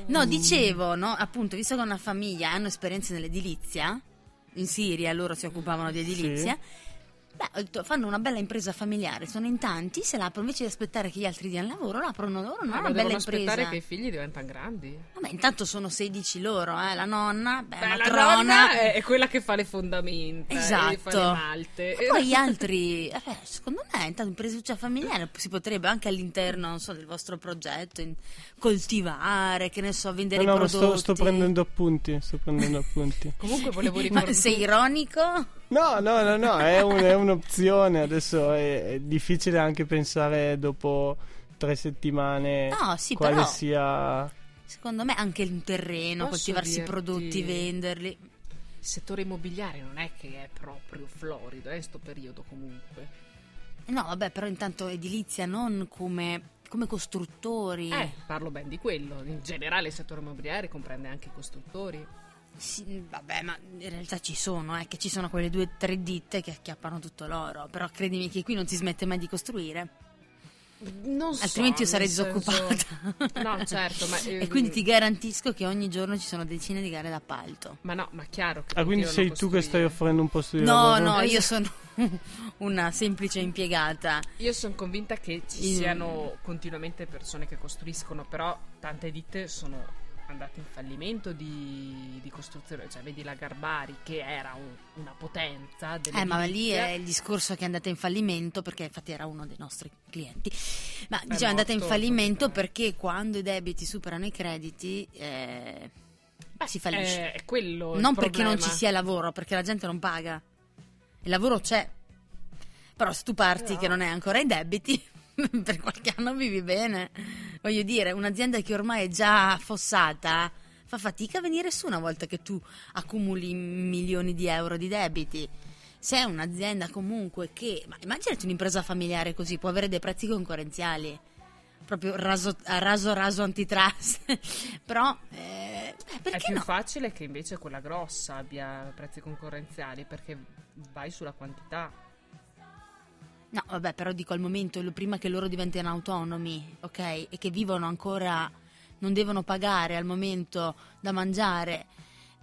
No, dicevo, no, appunto, visto che una famiglia hanno esperienze nell'edilizia, in Siria loro si occupavano di edilizia, sì. Beh, fanno una bella impresa familiare, sono in tanti, se la aprono, invece di aspettare che gli altri diano lavoro, la aprono loro. Non è ah, una bella impresa, devono aspettare che i figli diventano grandi. Vabbè, intanto sono sedici loro, eh. La nonna, beh, beh, matrona, la nonna è, è quella che fa le fondamenta, esatto, e fa le malte. Ma poi gli altri, vabbè, secondo me intanto impresa familiare si potrebbe anche all'interno, non so, del vostro progetto in, coltivare, che ne so, vendere no, i no, prodotti. No, sto, sto prendendo appunti, sto prendendo appunti. Comunque volevo ricordare. Ma sei ironico? No, no, no, no, è, un, è un'opzione. Adesso è, è difficile anche pensare dopo tre settimane no, sì, quale però, sia. Secondo me anche il terreno, coltivarsi dirti, prodotti, venderli. Il settore immobiliare non è che è proprio florido in eh, sto periodo comunque. No, vabbè, però intanto edilizia non come... come costruttori. Eh, parlo ben di quello. In generale il settore immobiliare comprende anche i costruttori. Sì, vabbè, ma in realtà ci sono, eh, che ci sono quelle due o tre ditte che acchiappano tutto l'oro. Però credimi che qui non si smette mai di costruire. Non so. Altrimenti io sarei disoccupata. Senso... No, certo, ma... E quindi ti garantisco che ogni giorno ci sono decine di gare d'appalto. Ma no, ma chiaro che... Ah, quindi sei costruire. Tu che stai offrendo un posto di lavoro? No, no, io sono... una semplice impiegata. Io sono convinta che ci siano continuamente persone che costruiscono, però tante ditte sono andate in fallimento di, di costruzione. Cioè vedi la Garbari che era un, una potenza dell'edilizia. Eh ma lì è il discorso che è andata in fallimento perché infatti era uno dei nostri clienti. Ma diciamo è andata in fallimento perché quando i debiti superano i crediti eh, Beh, si fallisce. È quello il non problema. Perché non ci sia lavoro, perché la gente non paga. Il lavoro c'è, però se tu parti no. che non hai ancora i debiti, per qualche anno vivi bene. Voglio dire, un'azienda che ormai è già affossata fa fatica a venire su una volta che tu accumuli milioni di euro di debiti. Se è un'azienda comunque che... Ma immaginati un'impresa familiare così, può avere dei prezzi concorrenziali, proprio raso, raso, raso antitrust. Però... Eh, perché è più no? facile che invece quella grossa abbia prezzi concorrenziali, perché... vai sulla quantità. No, vabbè, però dico al momento, prima che loro diventino autonomi, ok, e che vivono ancora, non devono pagare al momento da mangiare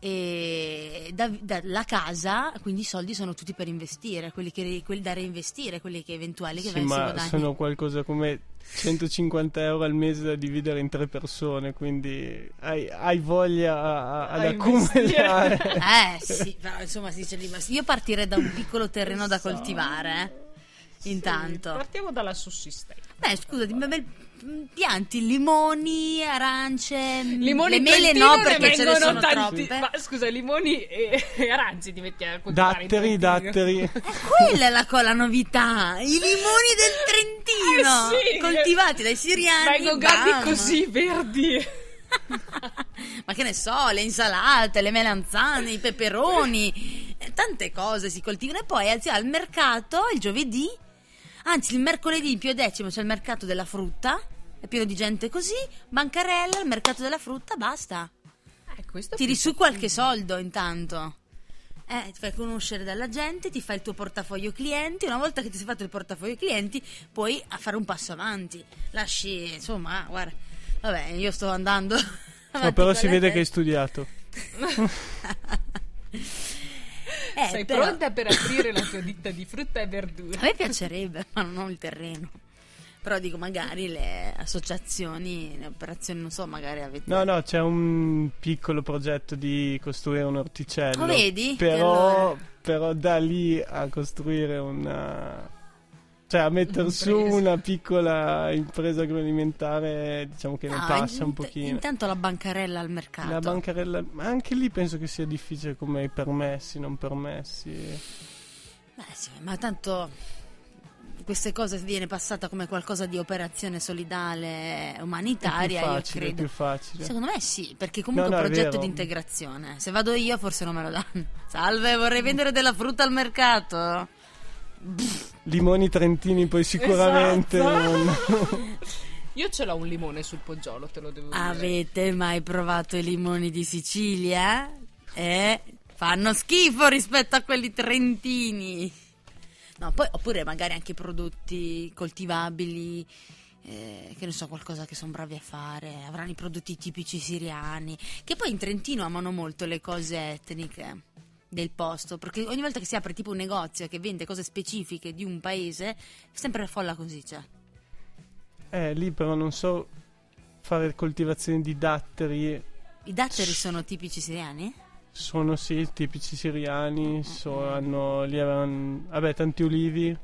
e da, da, la casa, quindi i soldi sono tutti per investire, quelli, che, quelli da reinvestire, quelli che eventuali che sì, ma sono qualcosa come centocinquanta euro al mese da dividere in tre persone, quindi hai, hai voglia a, a, ad accumulare. Eh sì, però insomma si dice lì, ma io partirei da un piccolo terreno da coltivare. Sì, intanto partiamo dalla sussistenza. Beh, scusati, ma pianti limoni, arance, limoni, le mele no perché ce ne sono tanti, troppe. Ma scusa, limoni e, e arance ti metti a coltivare. Datteri, datteri. Eh, quella è la, la novità, i limoni del Trentino, eh sì, coltivati dai siriani. Vengono gatti così verdi. Ma che ne so, le insalate, le melanzane, i peperoni, tante cose si coltivano. E poi anzi, al mercato il giovedì, anzi il mercoledì in Pio Decimo c'è il mercato della frutta, è pieno di gente così, bancarella, il mercato della frutta, basta, eh, questo tiri su qualche soldo intanto, eh, ti fai conoscere dalla gente, ti fai il tuo portafoglio clienti, una volta che ti sei fatto il portafoglio clienti puoi a fare un passo avanti, lasci, insomma, guarda, vabbè, io sto andando no, però si vede testa. Che hai studiato. Eh, Sei però... pronta per aprire la tua ditta di frutta e verdura? A me piacerebbe, ma non ho il terreno. Però dico, magari le associazioni, le operazioni, non so, magari avete... No, no, c'è un piccolo progetto di costruire un orticello. Lo vedi? Però, allora... però da lì a costruire una... Cioè, a mettere su una piccola impresa agroalimentare, diciamo che no, ne passa in, un pochino. Intanto la bancarella al mercato. La bancarella, ma anche lì penso che sia difficile come i permessi, non permessi. Beh, sì, ma tanto queste cose viene passata come qualcosa di operazione solidale umanitaria, è più facile, io credo. È più facile. Secondo me sì, perché comunque no, no, è un progetto di integrazione. Se vado io forse non me lo danno. Salve, vorrei vendere della frutta al mercato. Limoni trentini poi sicuramente, esatto. non... Io ce l'ho un limone sul poggiolo, te lo devo dire. Avete mai provato i limoni di Sicilia? Eh, fanno schifo rispetto a quelli trentini. No, poi oppure magari anche prodotti coltivabili, eh, che ne so, qualcosa che sono bravi a fare. Avranno i prodotti tipici siriani, che poi in Trentino amano molto le cose etniche del posto, perché ogni volta che si apre tipo un negozio che vende cose specifiche di un paese, sempre la folla così c'è. Eh, lì però non so fare coltivazioni di datteri. I datteri S- sono tipici siriani? Sono sì, tipici siriani, mm-hmm. so, hanno, lì avevano, vabbè, tanti ulivi.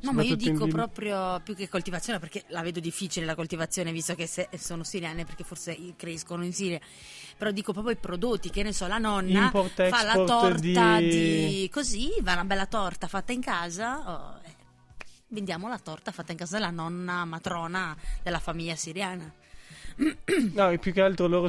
No, ma io dico in... proprio più che coltivazione, perché la vedo difficile la coltivazione, visto che se sono siriane, perché forse crescono in Siria. Però dico proprio i prodotti, che ne so, la nonna Import, fa la torta di... di... Così, va una bella torta fatta in casa, oh, eh. vendiamo la torta fatta in casa della nonna matrona della famiglia siriana. No, e più che altro loro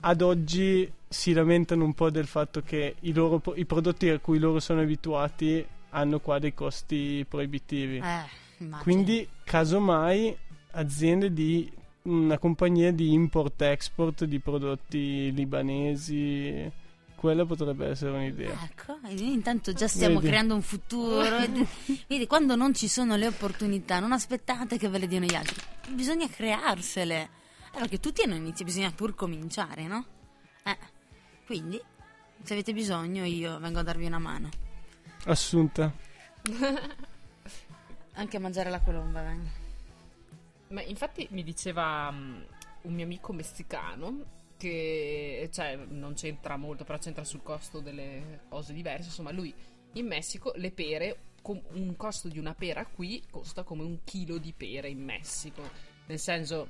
ad oggi si lamentano un po' del fatto che i, loro, i prodotti a cui loro sono abituati hanno qua dei costi proibitivi, eh, quindi casomai aziende di una compagnia di import-export di prodotti libanesi, quella potrebbe essere un'idea. Ecco, intanto già stiamo vedi. creando un futuro. Vedi, quando non ci sono le opportunità, non aspettate che ve le diano gli altri, bisogna crearsele. Allora che tutti hanno inizio, bisogna pur cominciare, no? Eh, quindi se avete bisogno io vengo a darvi una mano. Assunta. Anche a mangiare la colomba, venga. Ma infatti mi diceva um, un mio amico messicano che, cioè, non c'entra molto, però c'entra sul costo delle cose diverse. Insomma, lui in Messico le pere, com- un costo di una pera qui costa come un chilo di pere in Messico. Nel senso,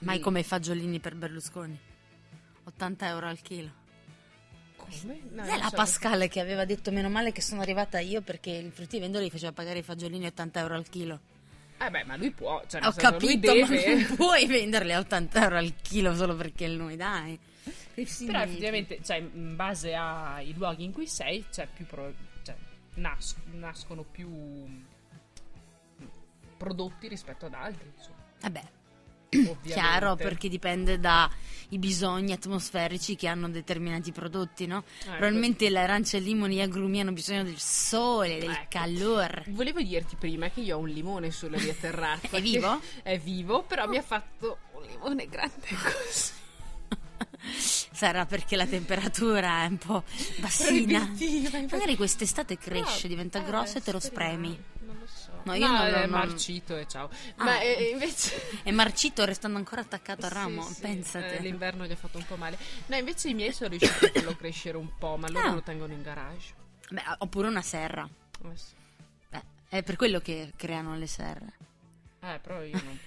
mai come i fagiolini per Berlusconi, ottanta euro al chilo. No, è la Pascale che aveva detto meno male che sono arrivata io, perché il fruttivendolo faceva pagare i fagiolini ottanta euro al chilo. Eh beh, ma lui può, cioè, ho senso, capito, lui deve... ma non puoi venderli a ottanta euro al chilo solo perché lui, dai. Però effettivamente, cioè, in base ai luoghi in cui sei, cioè, più pro... cioè, nas... nascono più prodotti rispetto ad altri, insomma. Vabbè, ovviamente. Chiaro, perché dipende dai bisogni atmosferici che hanno determinati prodotti, no? Ecco. Probabilmente le arance e i limoni e agrumi hanno bisogno del sole, del ecco. calore. Volevo dirti prima che io ho un limone sulla mia terrazza. È vivo? È vivo, però oh. mi ha fatto un limone grande così. Sarà perché la temperatura è un po' bassina. Magari quest'estate cresce, no, diventa eh, grosso eh, e te lo spremi. Non lo so. No, io no, non, è non... marcito e ciao. Ah, ma eh, invece è marcito restando ancora attaccato al ramo, sì, pensate. Sì, l'inverno gli ha fatto un po' male. No, invece i miei sono riusciti a farlo crescere un po', ma loro ah. lo tengono in garage. Beh, oppure una serra. Eh, sì. Beh, è per quello che creano le serre. Eh, però io non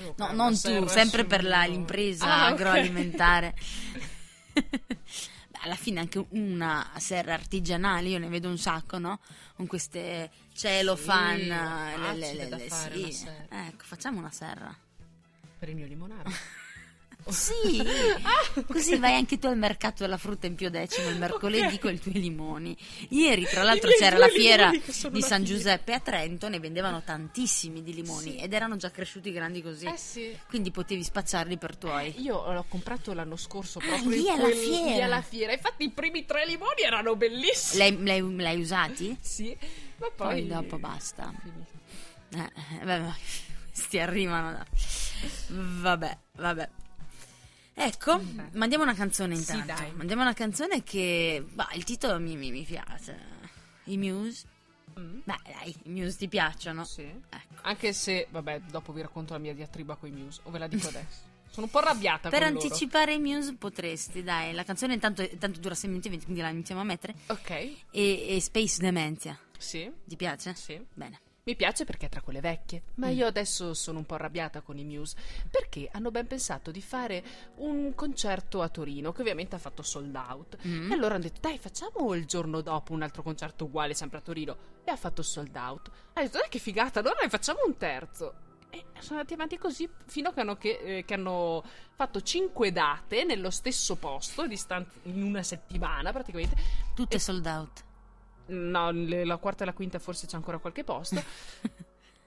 io No, non tu, sempre per la, l'impresa ah, agroalimentare. Okay. Alla fine anche una serra artigianale, io ne vedo un sacco, no? Con queste celofan, sì, le, le, le, le, sì. Ecco, facciamo una serra per il mio limonaro. Sì, ah, okay. Così vai anche tu al mercato della frutta in Pio Decimo il mercoledì, okay, con i tuoi limoni. Ieri tra l'altro c'era la fiera di San Giuseppe a Trento, ne vendevano tantissimi di limoni, sì, ed erano già cresciuti grandi così, eh sì, quindi potevi spacciarli per tuoi. eh, Io l'ho comprato l'anno scorso proprio ah, lì, alla quel, fiera. lì alla fiera. Infatti i primi tre limoni erano bellissimi. L'hai, l'hai, l'hai usati? Sì, ma poi, poi dopo basta. eh, Vabbè, questi arrivano da... Vabbè, vabbè. Ecco, mm. mandiamo una canzone intanto. Sì, dai. Mandiamo una canzone che, bah, il titolo mi, mi, mi piace. I Muse. Mm. Beh, dai, i Muse ti piacciono? Sì. Ecco. Anche se, vabbè, dopo vi racconto la mia diatriba con i Muse, o ve la dico adesso. Sono un po' arrabbiata per con anticipare loro. I Muse potresti, dai. La canzone intanto, intanto dura sei minuti e venti, quindi la iniziamo a mettere. Ok. E, e Space Dementia. Sì. Ti piace? Sì. Bene. Mi piace perché è tra quelle vecchie, ma io adesso sono un po' arrabbiata con i Muse perché hanno ben pensato di fare un concerto a Torino che ovviamente ha fatto sold out, mm. e allora hanno detto dai, facciamo il giorno dopo un altro concerto uguale sempre a Torino, e ha fatto sold out. Ha detto dai, che figata, allora ne facciamo un terzo, e sono andati avanti così fino a che hanno, che, eh, che hanno fatto cinque date nello stesso posto distanti, in una settimana praticamente tutte e- sold out. No, la quarta e la quinta forse c'è ancora qualche posto.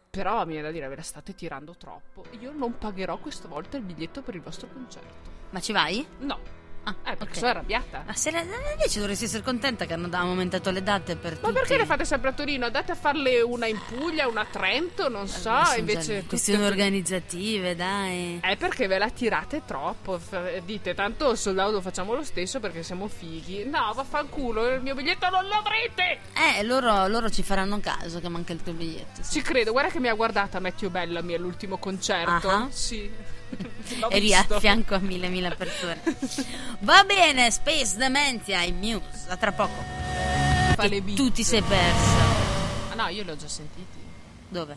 Però mi viene da dire, ve la state tirando troppo. Io non pagherò questa volta il biglietto per il vostro concerto. Ma ci vai? No. Ah, eh, perché okay. sono arrabbiata. Ma se la, invece dovresti essere contenta che hanno aumentato le date per tutti. Ma perché le fate sempre a Torino? Andate a farle una in Puglia, una a Trento, non so, allora, invece questioni tutte... organizzative, dai. Eh, perché ve la tirate troppo. Dite, tanto il soldato lo facciamo lo stesso perché siamo fighi. No, vaffanculo, il mio biglietto non lo avrete. Eh, loro, loro ci faranno caso che manca il tuo biglietto, sì. Ci credo, guarda che mi ha guardata Matthew Bellamy all'ultimo concerto. Uh-huh. Sì. E lì a fianco a mille mila persone. Va bene, Space Dementia e Muse, a tra poco. Fa che tu ti sei persa. Ah no, io li ho già sentiti. Dove?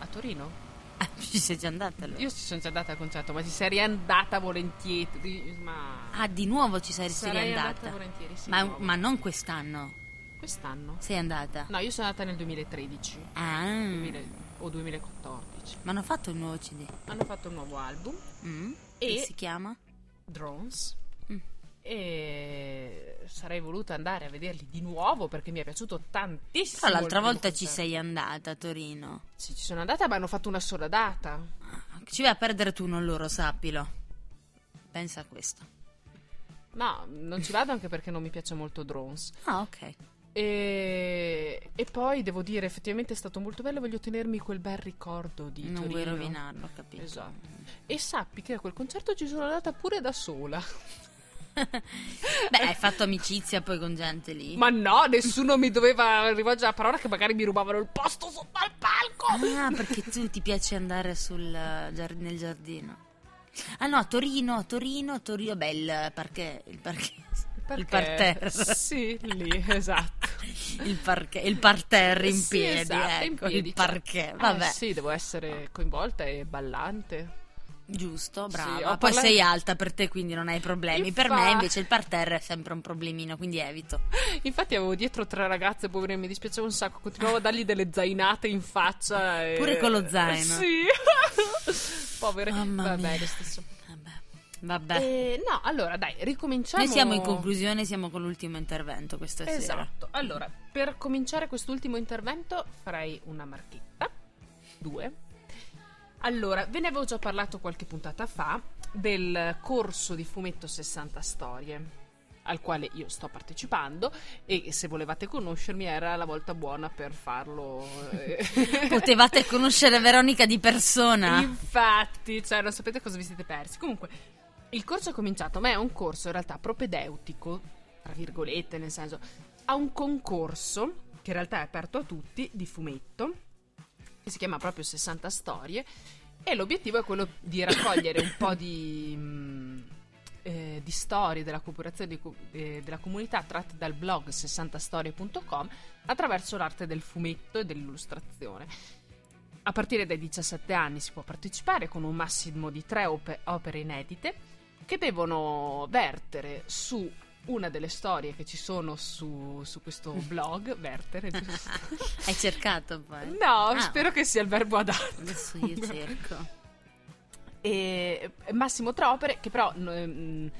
A Torino. Ah, ci sei già andata allora? Io ci sono già andata al concerto, ma ci sei riandata volentieri, ma... Ah, di nuovo ci sei riandata volentieri, sì, ma, ma non quest'anno. Quest'anno? Sei andata? No, io sono andata nel duemilatredici. Ah. duemilatredici o duemilaquattordici. Ma hanno fatto un nuovo C D. Hanno fatto un nuovo album. Mm. E che si chiama? Drones. Mm. E sarei voluta andare a vederli di nuovo perché mi è piaciuto tantissimo. Però l'altra volta concerto. Ci sei andata a Torino. Sì, ci sono andata, ma hanno fatto una sola data. Ci vai a perdere tu, non loro, sappilo. Pensa a questo. No, non ci vado anche perché non mi piace molto Drones. Ah, ok. E, e poi devo dire, effettivamente è stato molto bello. Voglio tenermi quel bel ricordo di non Torino. Non vuoi rovinarlo, capito? Esatto. E sappi che a quel concerto ci sono andata pure da sola. Beh, hai fatto amicizia poi con gente lì. Ma no, nessuno mi doveva rivolgere la parola, che magari mi rubavano il posto sotto al palco. Ah, perché tu ti piace andare sul, nel giardino. Ah no, a Torino, a Torino, a Torino. Beh, il parquet, il parquet. Perché? Il parterre. Sì, lì, esatto. il, parquet, il parterre in, sì, piedi, esatto, ecco, in piedi, il parquet, vabbè. Eh, sì, devo essere coinvolta e ballante. Giusto, brava. Sì, poi parlato... sei alta per te, quindi non hai problemi. Infa... Per me invece il parterre è sempre un problemino, quindi evito. Infatti avevo dietro tre ragazze, povere, mi dispiaceva un sacco, continuavo a dargli delle zainate in faccia. E... Pure con lo zaino. Sì. Povere. Mamma vabbè, mia. Lo stesso. Vabbè. Vabbè. Eh, no, allora dai, ricominciamo. Noi siamo in conclusione, siamo con l'ultimo intervento questa esatto. sera. Esatto. Allora, per cominciare quest'ultimo intervento farei una marchetta. Due. Allora, ve ne avevo già parlato qualche puntata fa del corso di fumetto sessanta storie al quale io sto partecipando, e se volevate conoscermi era la volta buona per farlo. Potevate conoscere Veronica di persona. Infatti, cioè non sapete cosa vi siete persi. Comunque, il corso è cominciato, ma è un corso in realtà propedeutico, tra virgolette, nel senso, a un concorso che in realtà è aperto a tutti di fumetto, che si chiama proprio sessanta storie, e l'obiettivo è quello di raccogliere un po' di... Mh, Eh, di storie della cooperazione di, eh, della comunità tratte dal blog sessanta storie punto com attraverso l'arte del fumetto e dell'illustrazione. A partire dai diciassette anni si può partecipare con un massimo di tre op- opere inedite che devono vertere su una delle storie che ci sono su, su questo blog. Vertere, giusto? Hai cercato poi? No, ah. Spero che sia il verbo adatto. Adesso io cerco. E massimo tre opere che però mh,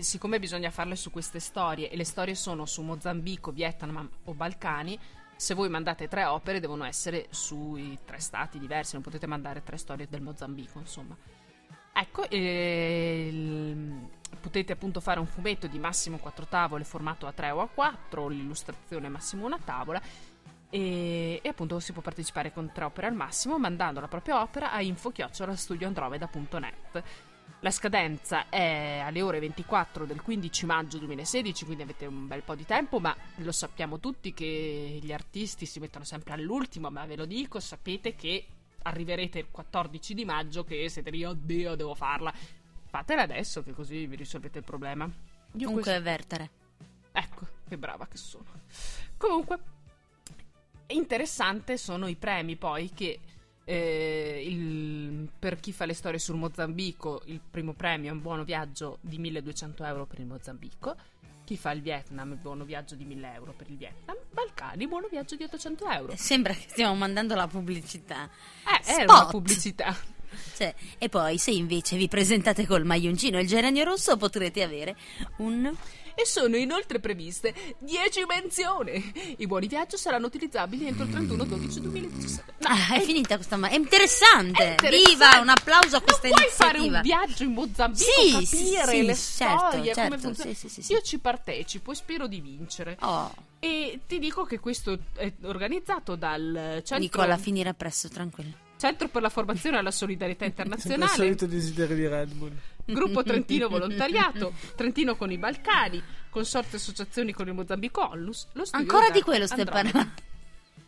siccome bisogna farle su queste storie e le storie sono su Mozambico, Vietnam o Balcani, se voi mandate tre opere devono essere sui tre stati diversi, non potete mandare tre storie del Mozambico, insomma. Ecco, e il, potete appunto fare un fumetto di massimo quattro tavole formato a tre o a quattro, l'illustrazione massimo una tavola. E, e appunto si può partecipare con tre opere al massimo mandando la propria opera a info chiocciola studioandromeda punto net. La scadenza è alle ore ventiquattro del quindici maggio duemilasedici, quindi avete un bel po' di tempo, ma lo sappiamo tutti che gli artisti si mettono sempre all'ultimo, ma ve lo dico, sapete che arriverete il quattordici di maggio che siete lì, oddio, devo farla. Fatela adesso che così vi risolvete il problema. Io comunque questo... avvertere. Ecco, che brava che sono. Comunque, interessante sono i premi poi che... Eh, il, per chi fa le storie sul Mozambico il primo premio è un buono viaggio di milleduecento euro per il Mozambico. Chi fa il Vietnam, il buono viaggio di mille euro per il Vietnam. Balcani, buono viaggio di ottocento euro. Sembra che stiamo mandando la pubblicità. Eh, è una pubblicità, cioè. E poi se invece vi presentate col maglioncino e il geranio rosso potrete avere un... E sono inoltre previste dieci menzioni. I buoni viaggio saranno utilizzabili entro il trentuno dodici duemiladiciassette. No, ah, è, è finita questa ma- è interessante. È interessante. Viva, un applauso a questa non iniziativa. Puoi fare un viaggio in Mozambico, sì, capire sì, sì, le certo, storie, certo, come funziona. Sì, sì, sì, sì. Io ci partecipo e spero di vincere. Oh. E ti dico che questo è organizzato dal centro... Nicola finirà presto, tranquillo. Centro per la formazione e la solidarietà internazionale. Il solito desiderio di Red Bull. Gruppo Trentino Volontariato, Trentino con i Balcani, Consorzio e Associazioni con il Mozambico, Onlus, lo studio. Ancora di quello stai parlando?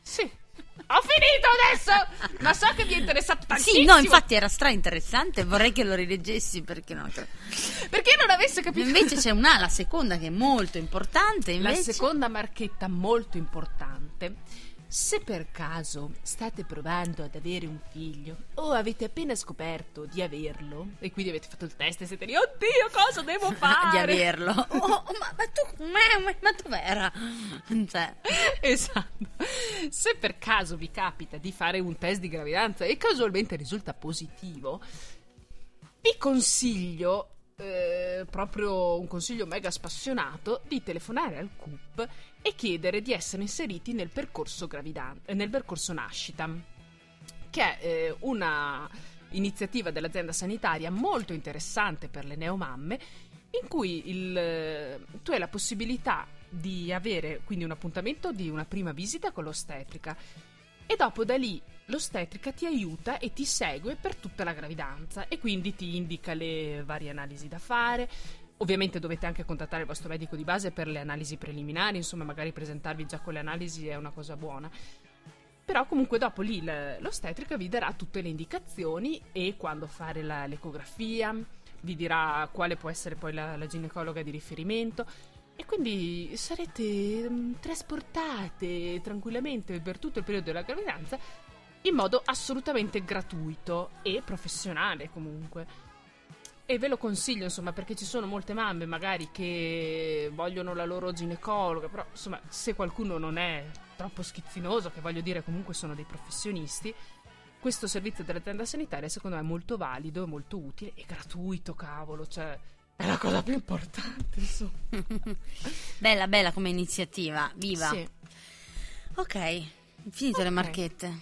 Sì, ho finito adesso! Ma so che vi è interessato tantissimo. Sì, no, infatti era stra interessante, vorrei che lo rileggessi perché no. Perché non avesse capito. Invece c'è una, la seconda che è molto importante, invece. La seconda marchetta molto importante. Se per caso state provando ad avere un figlio o avete appena scoperto di averlo e quindi avete fatto il test e siete lì, oddio, cosa devo fare? Di averlo. Oh, ma, ma tu, ma, ma, ma dov'era? Cioè. Esatto. Se per caso vi capita di fare un test di gravidanza e casualmente risulta positivo, vi consiglio... Eh, proprio un consiglio mega spassionato di telefonare al C U P e chiedere di essere inseriti nel percorso gravidan- nel percorso nascita, che è eh, una iniziativa dell'azienda sanitaria molto interessante per le neomamme, in cui il, eh, tu hai la possibilità di avere quindi un appuntamento di una prima visita con l'ostetrica e dopo da lì l'ostetrica ti aiuta e ti segue per tutta la gravidanza e quindi ti indica le varie analisi da fare. Ovviamente dovete anche contattare il vostro medico di base per le analisi preliminari, insomma magari presentarvi già con le analisi è una cosa buona, però comunque dopo lì l'ostetrica vi darà tutte le indicazioni e quando fare la, l'ecografia, vi dirà quale può essere poi la, la ginecologa di riferimento. E quindi sarete mh, trasportate tranquillamente per tutto il periodo della gravidanza in modo assolutamente gratuito e professionale comunque. E ve lo consiglio, insomma, perché ci sono molte mamme magari che vogliono la loro ginecologa, però insomma, se qualcuno non è troppo schizzinoso, che voglio dire comunque sono dei professionisti, questo servizio dell'azienda sanitaria secondo me è molto valido, è molto utile e gratuito, cavolo, cioè... È la cosa più importante, insomma. Bella, bella come iniziativa, viva. Sì. Ok, finite okay. le marchette.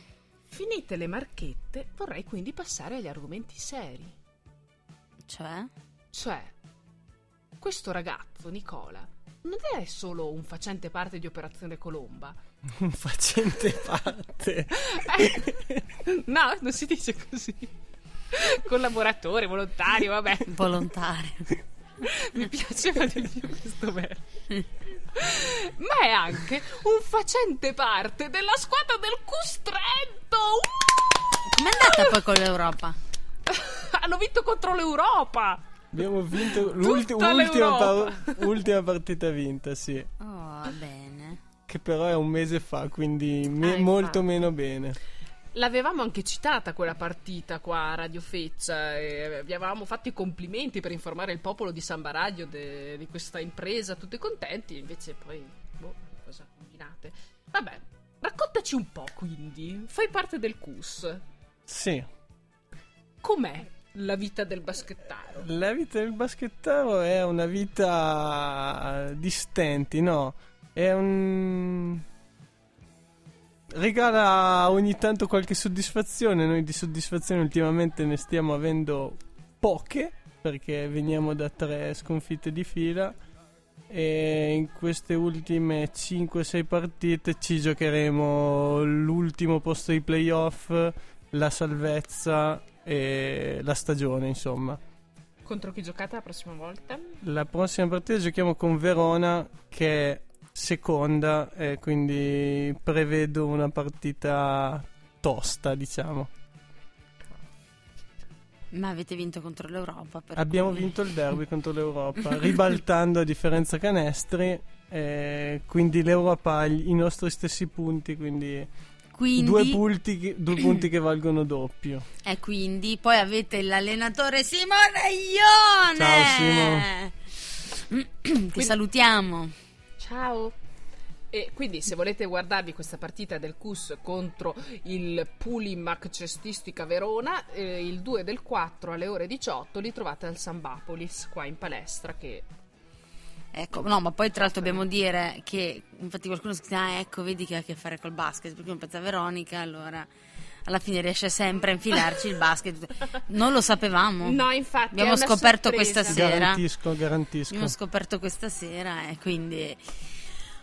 Finite le marchette, vorrei quindi passare agli argomenti seri. Cioè? Cioè, questo ragazzo, Nicola, non è solo un facente parte di Operazione Colomba. Un facente parte? eh, no, non si dice così. Collaboratore, volontario, vabbè. Volontario. Mi piaceva di più questo verbo. Ma è anche un facente parte della squadra del C U S Trento. Uh! Com'è andata poi con l'Europa? Hanno vinto contro l'Europa. Abbiamo vinto l'ultima par- ultima partita vinta, sì. Oh, bene. Che però è un mese fa, quindi me- ah, molto meno bene. L'avevamo anche citata quella partita qua a Radiofeccia e vi avevamo fatto i complimenti per informare il popolo di San Baraglio de, di questa impresa, tutti contenti, invece poi, boh, cosa combinate. Vabbè, raccontaci un po' quindi, fai parte del C U S. Sì. Com'è la vita del baschettaro? La vita del baschettaro è una vita di stenti, no? È un... regala ogni tanto qualche soddisfazione. Noi di soddisfazione ultimamente ne stiamo avendo poche, perché veniamo da tre sconfitte di fila e in queste ultime cinque sei partite ci giocheremo l'ultimo posto di playoff, la salvezza e la stagione, insomma. Contro chi giocate la prossima volta? La prossima partita giochiamo con Verona, che è seconda, e quindi prevedo una partita tosta, diciamo. Ma avete vinto contro l'Europa? Per Abbiamo cui... vinto il derby contro l'Europa, ribaltando a differenza canestri, eh, quindi l'Europa ha i nostri stessi punti, quindi... Quindi, due, punti che, due punti che valgono doppio. E quindi poi avete l'allenatore Simone Reglione. Ciao Simo. Ti quindi, salutiamo. Ciao. E quindi se volete guardarvi questa partita del C U S contro il Pulimac Cestistica Verona, eh, il due del quattro alle ore diciotto li trovate al Sanbàpolis qua in palestra, che... Ecco, no, ma poi tra l'altro dobbiamo dire che infatti qualcuno si dice, ah ecco, vedi che ha a che fare col basket, perché un pezzo a Veronica, allora alla fine riesce sempre a infilarci il basket. Non lo sapevamo. No, infatti abbiamo scoperto sorpresa. Questa sera. Garantisco, garantisco. Abbiamo scoperto questa sera e eh, quindi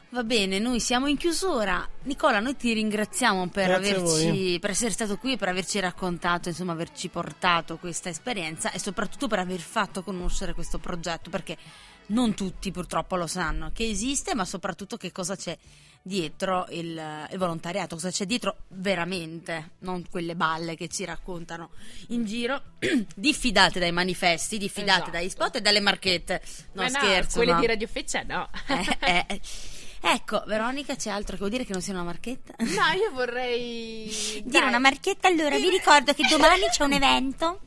va bene, noi siamo in chiusura. Nicola, noi ti ringraziamo per Grazie averci per essere stato qui, per averci raccontato, insomma, averci portato questa esperienza e soprattutto per aver fatto conoscere questo progetto, perché non tutti purtroppo lo sanno che esiste, ma soprattutto che cosa c'è dietro il, il volontariato, cosa c'è dietro veramente, non quelle balle che ci raccontano in giro, diffidate dai manifesti, diffidate esatto. dai spot e dalle marchette. No, ma scherzo, no, quelle no. di Radiofeccia no. eh, eh. Ecco, Veronica, c'è altro che vuol dire che non sia una marchetta? No, io vorrei... Dai. Dire una marchetta, allora, vi ricordo che domani c'è un evento.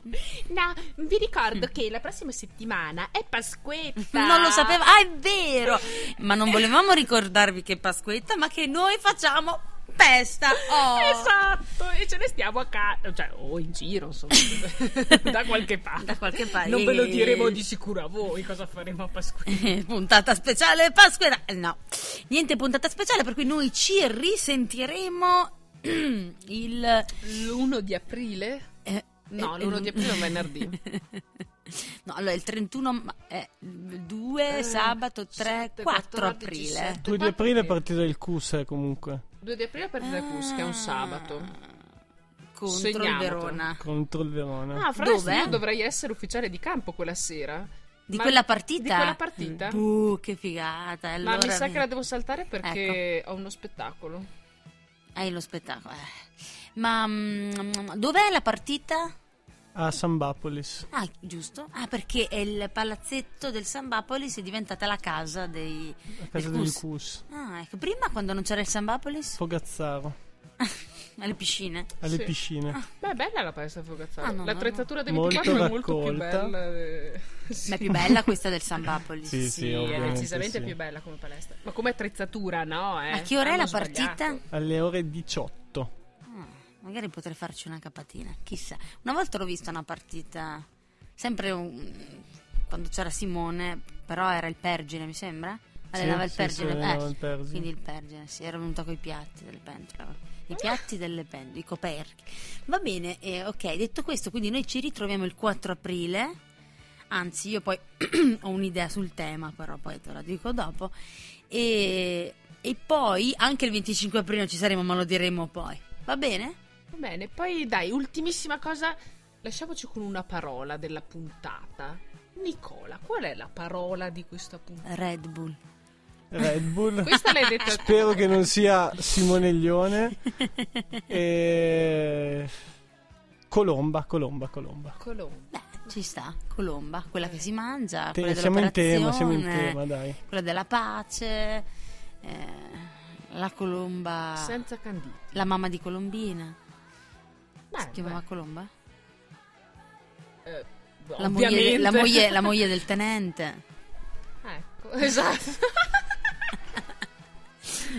No, vi ricordo mm. che la prossima settimana è Pasquetta. Non lo sapevo, ah è vero! Ma non volevamo ricordarvi che è Pasquetta, ma che noi facciamo festa! Oh. Esatto, e ce ne stiamo a casa, cioè, o oh, in giro, insomma, da qualche parte. Da qualche parte. Non ve lo diremo di sicuro a voi cosa faremo a Pasquetta. Puntata speciale Pasquetta! No. Niente puntata speciale, per cui noi ci risentiremo il l'primo di aprile? Eh, no, eh, l'primo di aprile è venerdì. No, allora il trentuno, eh, due, eh, sabato, tre, sette, quattro quattordici, aprile. sette, due di aprile è partita il C U S comunque. due di aprile è partita ah, il C U S, che è un sabato. Contro Segnato. il Verona. Contro il Verona. Ah, fra l'altro io dovrei essere ufficiale di campo quella sera. Di Ma quella partita? Di quella partita. Uh, che figata. Allora... Ma mi sa che la devo saltare perché ecco. ho uno spettacolo. Hai lo spettacolo. Eh. Ma mh, dov'è la partita? A Sanbàpolis. Ah, giusto. Ah, perché il palazzetto del Sanbàpolis è diventata la casa dei... La casa del C U S. Del C U S. Ah, ecco. Prima quando non c'era il Sanbàpolis? Fogazzaro. Alle piscine? Alle sì. piscine. Ah. Beh, è bella la palestra del Fogazzaro. Ah, no, l'attrezzatura no, no. dell'Italia è molto più bella. Eh. Sì. Ma è più bella questa del Sanbàpolis. Sì, sì, sì, è decisamente sì. più bella come palestra. Ma come attrezzatura, no? Eh. A che ora è la partita? Sbagliato. Alle ore diciotto. Ah, magari potrei farci una capatina, chissà. Una volta l'ho vista una partita, sempre un... quando c'era Simone, però era il Pergine, mi sembra. Allenava sì, il Pergine. Sì, eh, il Pergine. Quindi il Pergine, sì, era venuto coi piatti del pentolo. I piatti delle pendole, i coperchi. Va bene, eh, ok, detto questo, quindi noi ci ritroviamo il quattro aprile. Anzi, io poi ho un'idea sul tema, però poi te la dico dopo. E, e poi anche il venticinque aprile ci saremo, ma lo diremo poi. Va bene? Va bene, poi dai, ultimissima cosa, lasciamoci con una parola della puntata. Nicola, qual è la parola di questa puntata? Red Bull. Red Bull. Questa l'hai detta. Spero che non sia Simone Reglione. E... Colomba, Colomba, Colomba. Colomba. Beh, ci sta. Colomba, quella che si mangia. Te, quella siamo in tema, siamo in tema, dai. Quella della pace. Eh, la colomba. Senza canditi. La mamma di Colombina. Beh, si chiamava beh. Colomba? Eh, la, moglie, la, moglie, la moglie del tenente. Ecco, esatto.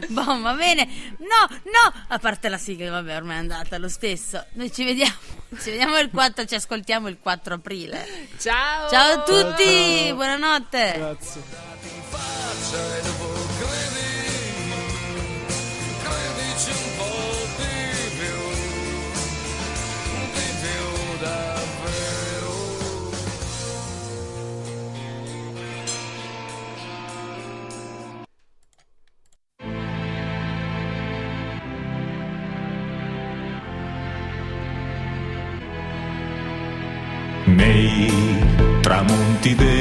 Boh, va bene, no, no, a parte la sigla, vabbè, ormai è andata lo stesso. Noi ci vediamo, ci vediamo il quattro, ci ascoltiamo il quattro aprile. Ciao, ciao a tutti, ciao, ciao. Buonanotte. Grazie. Credici un po' di più, di più davvero. Make tramonti dei